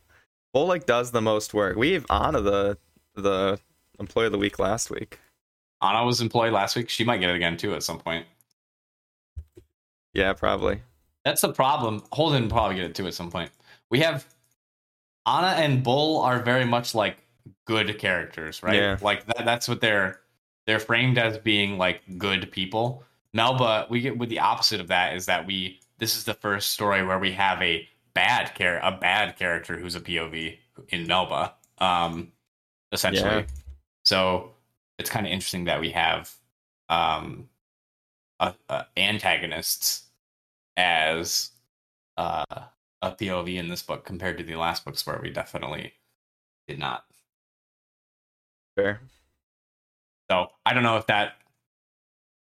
Bull like does the most work. We gave Anna the Employee of the Week last week. Anna was employed last week. She might get it again, too, at some point. Yeah, probably. That's the problem. Holden probably get it, too, at some point. We have Anna and Bull are very much like good characters, right? Yeah. Like that's what they're framed as being, like good people. Melba, we get with the opposite of that is that this is the first story where we have a bad character who's a POV in Melba, essentially. Yeah. So it's kind of interesting that we have antagonists as a POV in this book compared to the last books where we definitely did not. Fair. So I don't know if that.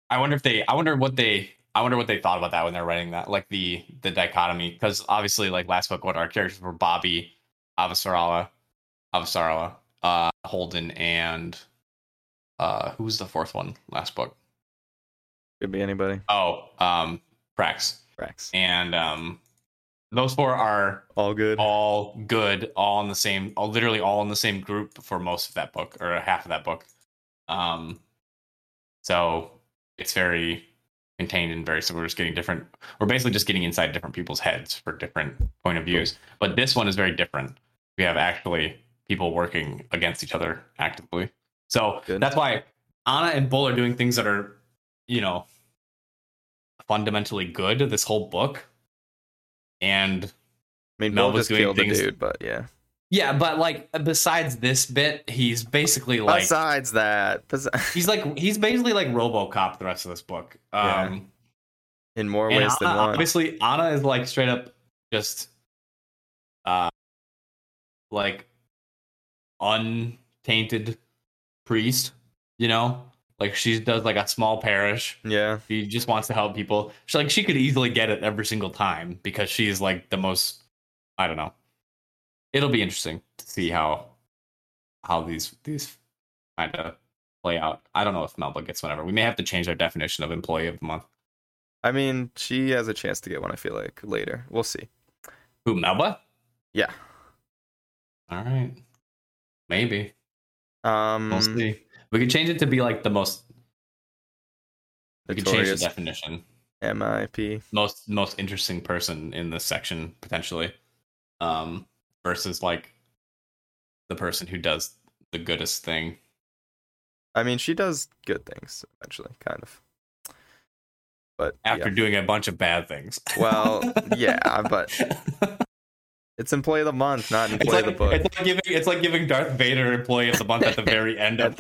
I wonder what they thought about that when they're writing that, like the dichotomy, because obviously, like last book, what our characters were: Bobby, Avasarala, Holden, and who was the fourth one last book? Could be anybody. Oh, Prax, and those four are all good, all in the same group for most of that book or half of that book. So it's very contained and very similar. We're basically just getting inside different people's heads for different point of views. But this one is very different. We have actually people working against each other actively. So that's why Anna and Bull are doing things that are, fundamentally good this whole book. And Melba's doing things. The dude, but yeah. Yeah, but like besides this bit, he's basically like. Besides that, he's basically like RoboCop the rest of this book. Yeah. In more ways than one. Obviously, Anna is like straight up just, like untainted priest. Like she does like a small parish. Yeah, she just wants to help people. She could easily get it every single time because she's like the most. I don't know. It'll be interesting to see how these kind of play out. I don't know if Melba gets whatever. We may have to change our definition of employee of the month. I mean, she has a chance to get one, I feel like, later. We'll see. Who, Melba? Yeah. All right. Maybe. We'll see. We could change it to be like the most... We could change the definition. MIP. Most interesting person in this section, potentially. Versus like the person who does the goodest thing. I mean, she does good things eventually, kind of. But after doing a bunch of bad things. Well, yeah, but it's employee of the month, not employee of the book. It's like giving Darth Vader employee of the month at the very end of.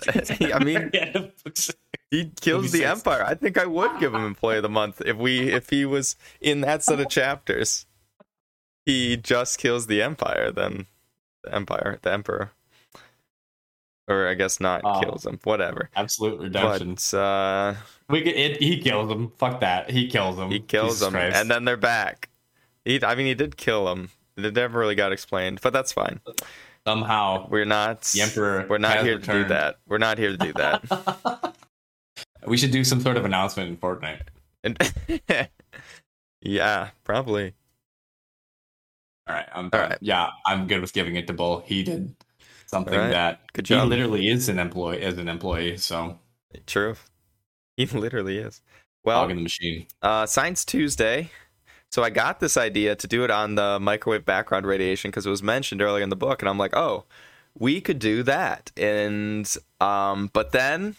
He kills the Empire. I think I would give him employee of the month if he was in that set of chapters. He just kills the Empire, then the Emperor. Or I guess not kills him, whatever. Absolute redemption. But, he kills him. Fuck that. He kills him. He kills him, and then they're back. He did kill him. It never really got explained, but that's fine. Somehow the Emperor. We're not here to do that. We're not here to do that. We should do some sort of announcement in Fortnite. And yeah, probably. All right, I'm good with giving it to Bull. He did something that good job. He literally is an employee. So true, he literally is. Well, Dog in the machine. Science Tuesday. So I got this idea to do it on the microwave background radiation because it was mentioned earlier in the book, and I'm like, oh, we could do that. And but then,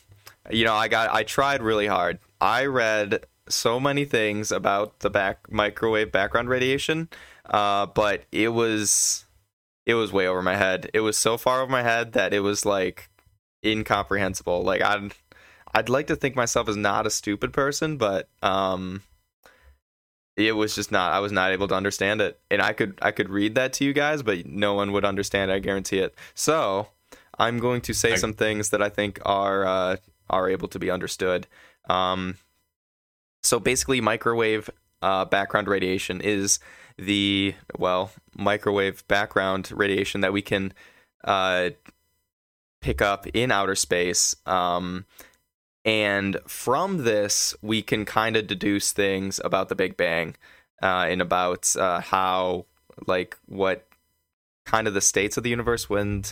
I tried really hard. I read so many things about the microwave background radiation. But it was way over my head. It was so far over my head that it was like incomprehensible. Like I'd like to think myself as not a stupid person, but it was just not. I was not able to understand it, and I could read that to you guys, but no one would understand it, I guarantee it. So I'm going to say some things that I think are able to be understood. So basically, microwave background radiation is the microwave background radiation that we can pick up in outer space, and from this we can kind of deduce things about the Big Bang and about how, like, what kind of the states of the universe when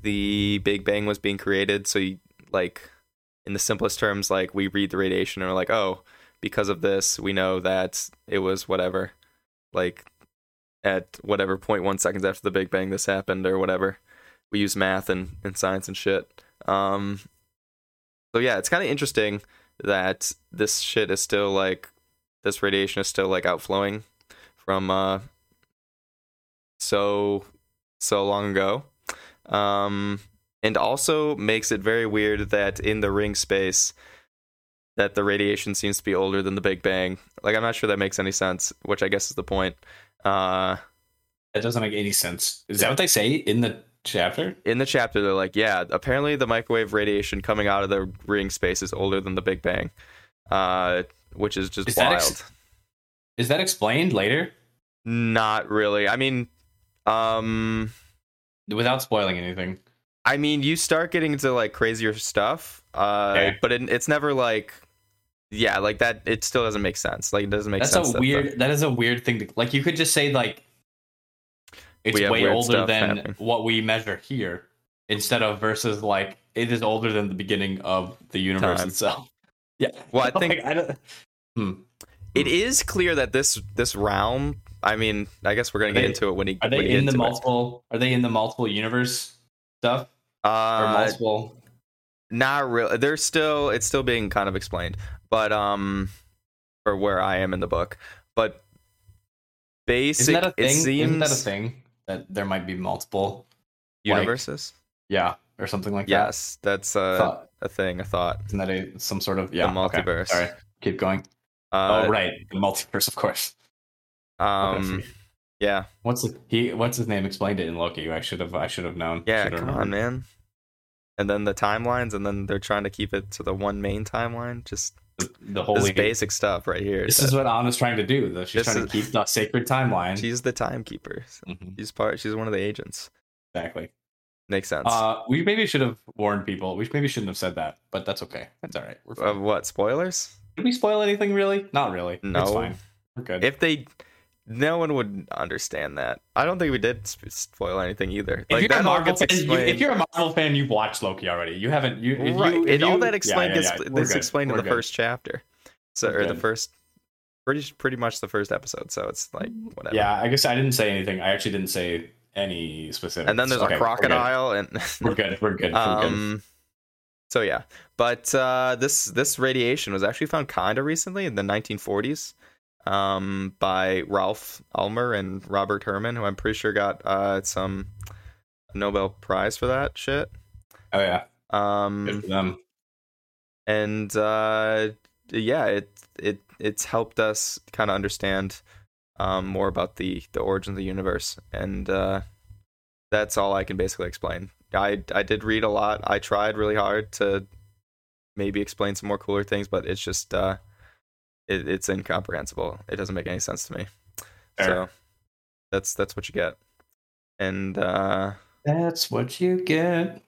the Big Bang was being created. So you, like, in the simplest terms, like we read the radiation and we're like, oh, because of this, we know that it was whatever, like at whatever 0.1 seconds after the Big Bang this happened or whatever. We use math and science and shit. So yeah, it's kind of interesting that this shit is still like, this radiation is still like outflowing from so long ago. And also makes it very weird that in the ring space that the radiation seems to be older than the Big Bang. Like, I'm not sure that makes any sense, which I guess is the point. That doesn't make any sense. Is that what they say in the chapter? In the chapter, they're like, yeah, apparently the microwave radiation coming out of the ring space is older than the Big Bang, which is just wild. Is that explained later? Not really. I mean, without spoiling anything. I mean, you start getting into like crazier stuff, okay. But it's never like, yeah, like that. It still doesn't make sense. Like, it doesn't make sense. That is a weird thing. Like, you could just say like, it's way older than what we measure here, instead of versus like it is older than the beginning of the universe itself. Yeah. Well, I think it is clear that this realm. I mean, I guess we're gonna get into it when he. Are they in the multiple? Are they in the multiple universe stuff? Or multiple? Not really. They're still. It's still being kind of explained, but or where I am in the book, but basic. Isn't that a thing? Isn't that a thing that there might be multiple universes? Like, yeah, or something like that. Yes, that's a thing. A thought. Isn't that some sort of the multiverse? Okay. Sorry, keep going. Right, the multiverse, of course. Yeah. What's his name? Explained it in Loki. I should have known. Yeah, come on, man. And then the timelines, and then they're trying to keep it to the one main timeline. Just the whole basic stuff right here. This is what Anna's trying to do. Though. She's trying to keep the sacred timeline. She's the timekeeper. So She's one of the agents. Exactly. Makes sense. We maybe should have warned people. We maybe shouldn't have said that, but that's okay. That's all right. We're fine. What spoilers? Did we spoil anything? Really? Not really. No. It's fine. We're good. No one would understand that. I don't think we did spoil anything either. Like, if you're a Marvel fan, you've watched Loki already. You haven't. All that explained gets explained in the first chapter, so the first pretty much the first episode. So it's like whatever. Yeah, I guess I didn't say anything. I actually didn't say any specifics. And then there's a crocodile, and we're good. So yeah, but this radiation was actually found kind of recently in the 1940s. By Ralph Elmer and Robert Herman, who I'm pretty sure got some Nobel Prize for that shit. Oh yeah. Good for them. And yeah, it's helped us kind of understand more about the origin of the universe, and that's all I can basically explain. I did read a lot. I tried really hard to maybe explain some more cooler things, but it's just it's incomprehensible. It doesn't make any sense to me. Fair. So that's what you get, and that's what you get.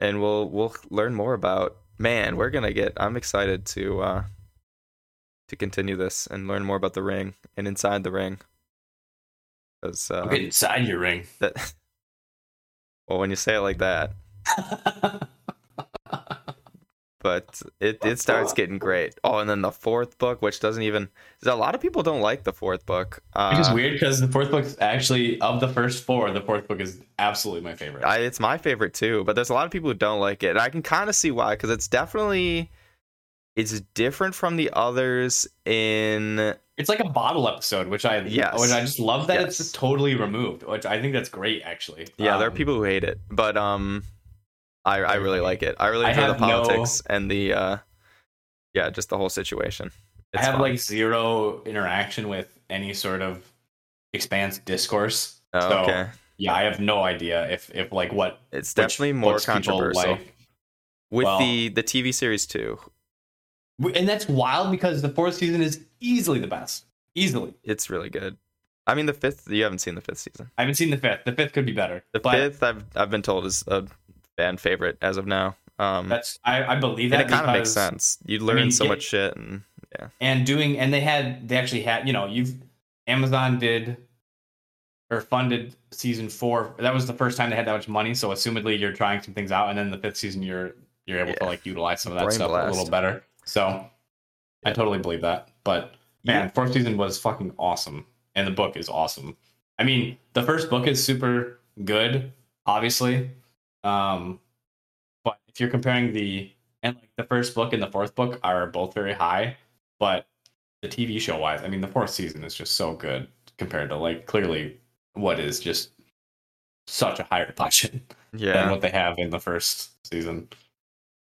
And we'll learn more about. Man, we're gonna get. I'm excited to continue this and learn more about the ring and inside the ring. Because get inside your ring. That. Well, when you say it like that. But it starts getting great. Oh, and then the fourth book, which doesn't even... A lot of people don't like the fourth book. Which is weird, because the fourth book is actually... Of the first four, the fourth book is absolutely my favorite. It's my favorite, too. But there's a lot of people who don't like it. And I can kind of see why, because it's definitely... It's different from the others in... It's like a bottle episode, which I just love that it's totally removed. Which I think that's great, actually. Yeah, there are people who hate it. But... I really like it. I really enjoy the politics and the just the whole situation. It's I have fun. Like zero interaction with any sort of Expanse discourse. Oh, so, okay. Yeah, I have no idea if like what it's definitely more controversial like. With the TV series too. And that's wild because the fourth season is easily the best. Easily, it's really good. I mean, the fifth. You haven't seen the fifth season. I haven't seen the fifth. The fifth could be better. The fifth, I've been told, is a fan favorite as of now. That's I believe that, and it kind of makes sense. You learn much shit, and yeah. And they actually had Amazon did or funded season 4. That was the first time they had that much money. So assumedly you're trying some things out, and then the fifth season you're you're able to like utilize some of that stuff a little better. So I totally believe that. But man, fourth season was fucking awesome. And the book is awesome. I mean, the first book is super good, obviously. But if you're comparing the first book and the fourth book are both very high, but the TV show wise, I mean, the fourth season is just so good compared to like clearly what is just such a higher budget than what they have in the first season.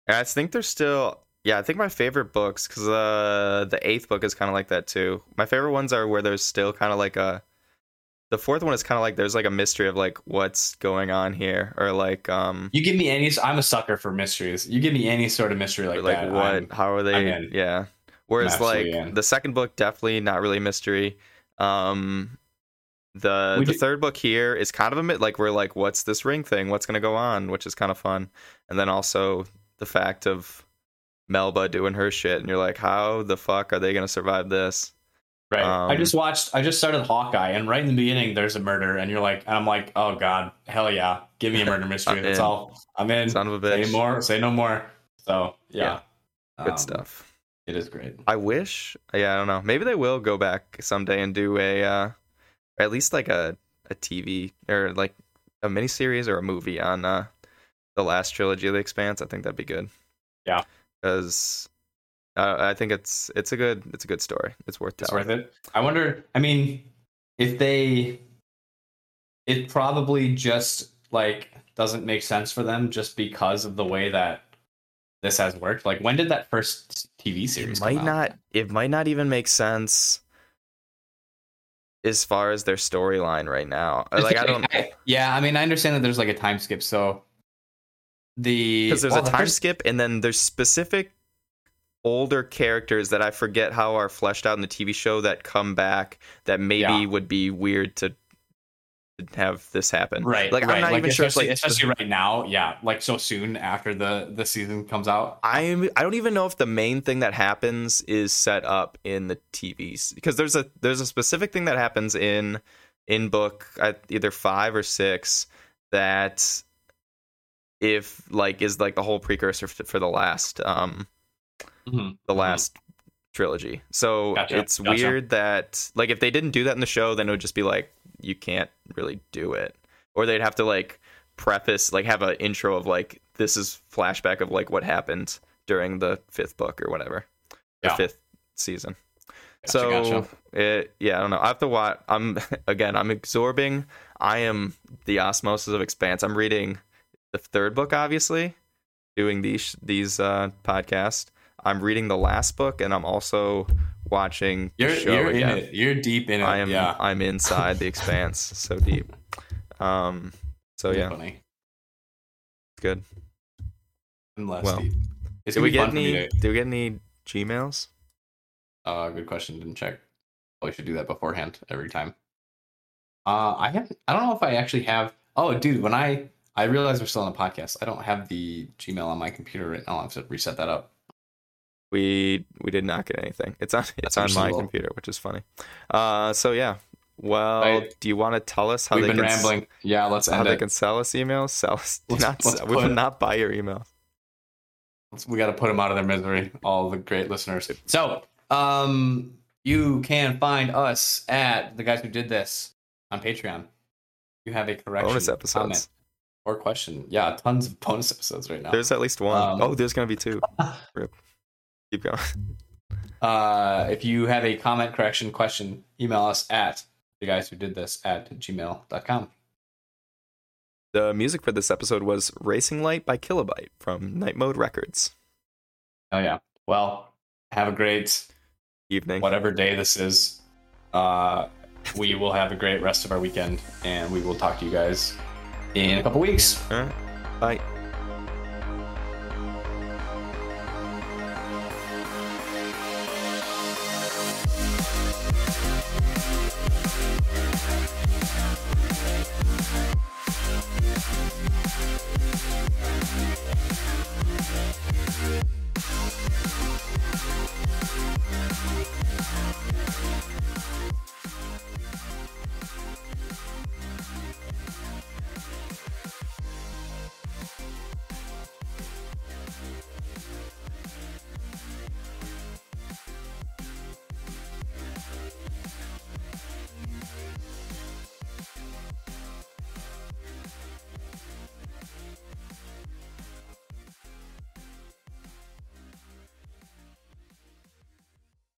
I think there's still, I think my favorite books, because the eighth book is kind of like that too. My favorite ones are where there's still kind of like the fourth one is kind of like there's like a mystery of like what's going on here, or like you give me any, I'm a sucker for mysteries. You give me any sort of mystery like that, what, how are they? Yeah. Whereas like the second book definitely not really mystery. The third book here is kind of a like we're like what's this ring thing? What's gonna go on? Which is kind of fun. And then also the fact of Melba doing her shit, and you're like, how the fuck are they gonna survive this? Right. I just started Hawkeye, and right in the beginning there's a murder, and you're like, and I'm like, oh god, hell yeah, give me a murder mystery. That's all I'm in. Son of a bitch. Say more, say no more. So yeah. Good stuff. It is great. I wish. Yeah, I don't know. Maybe they will go back someday and do a, at least like a TV or like a miniseries or a movie on the last trilogy of The Expanse. I think that'd be good. Yeah, because I think it's a good story. It's worth telling. It's worth it. I wonder. I mean, if they, it probably just like doesn't make sense for them just because of the way that this has worked. Like, when did that first TV series come out? It might not even make sense as far as their storyline right now. Like, I mean, I understand that there's like a time skip, so because there's a time skip, and then there's specific older characters that I forget how are fleshed out in the TV show that come back that maybe would be weird to have this happen, right? Like, right. I'm not like, even sure, like, especially right now, like so soon after the season comes out. I don't even know if the main thing that happens is set up in the TVs, because there's a specific thing that happens in book either 5 or 6 that if like is like the whole precursor for the last trilogy. So it's weird that like if they didn't do that in the show, then it would just be like, you can't really do it, or they'd have to like preface, like have an intro of like, this is flashback of like what happened during the fifth book or whatever, the fifth season. I don't know. I have to watch. I'm absorbing. I am the osmosis of Expanse. I'm reading the third book, obviously, doing these podcasts. I'm reading the last book, and I'm also watching the show. You're again. In it. You're deep in it. I'm inside The Expanse, so deep. Funny. It's good. I'm less deep. Do we get any Gmails? Good question. Didn't check. Probably should do that beforehand every time. I don't know if I actually have. Oh, dude, when I realize we're still on the podcast, I don't have the Gmail on my computer right now. I have to reset that up. We did not get anything. It's on my computer, which is funny. Do you want to tell us how they can rambling? Yeah, let's end how it. They can sell us emails. Sell us. We will not buy your emails. We got to put them out of their misery. All the great listeners. So, you can find us at The Guys Who Did This on Patreon. You have a correction, bonus episodes, comment, or question. Yeah, tons of bonus episodes right now. There's at least one. There's gonna be 2. Rip. Keep going. If you have a comment, correction, question, email us at theguyswhodidthis@gmail.com. The music for this episode was Racing Light by Kilobyte from Night Mode Records. Oh, yeah. Well, have a great evening. Whatever day this is, we will have a great rest of our weekend, and we will talk to you guys in a couple weeks. All right.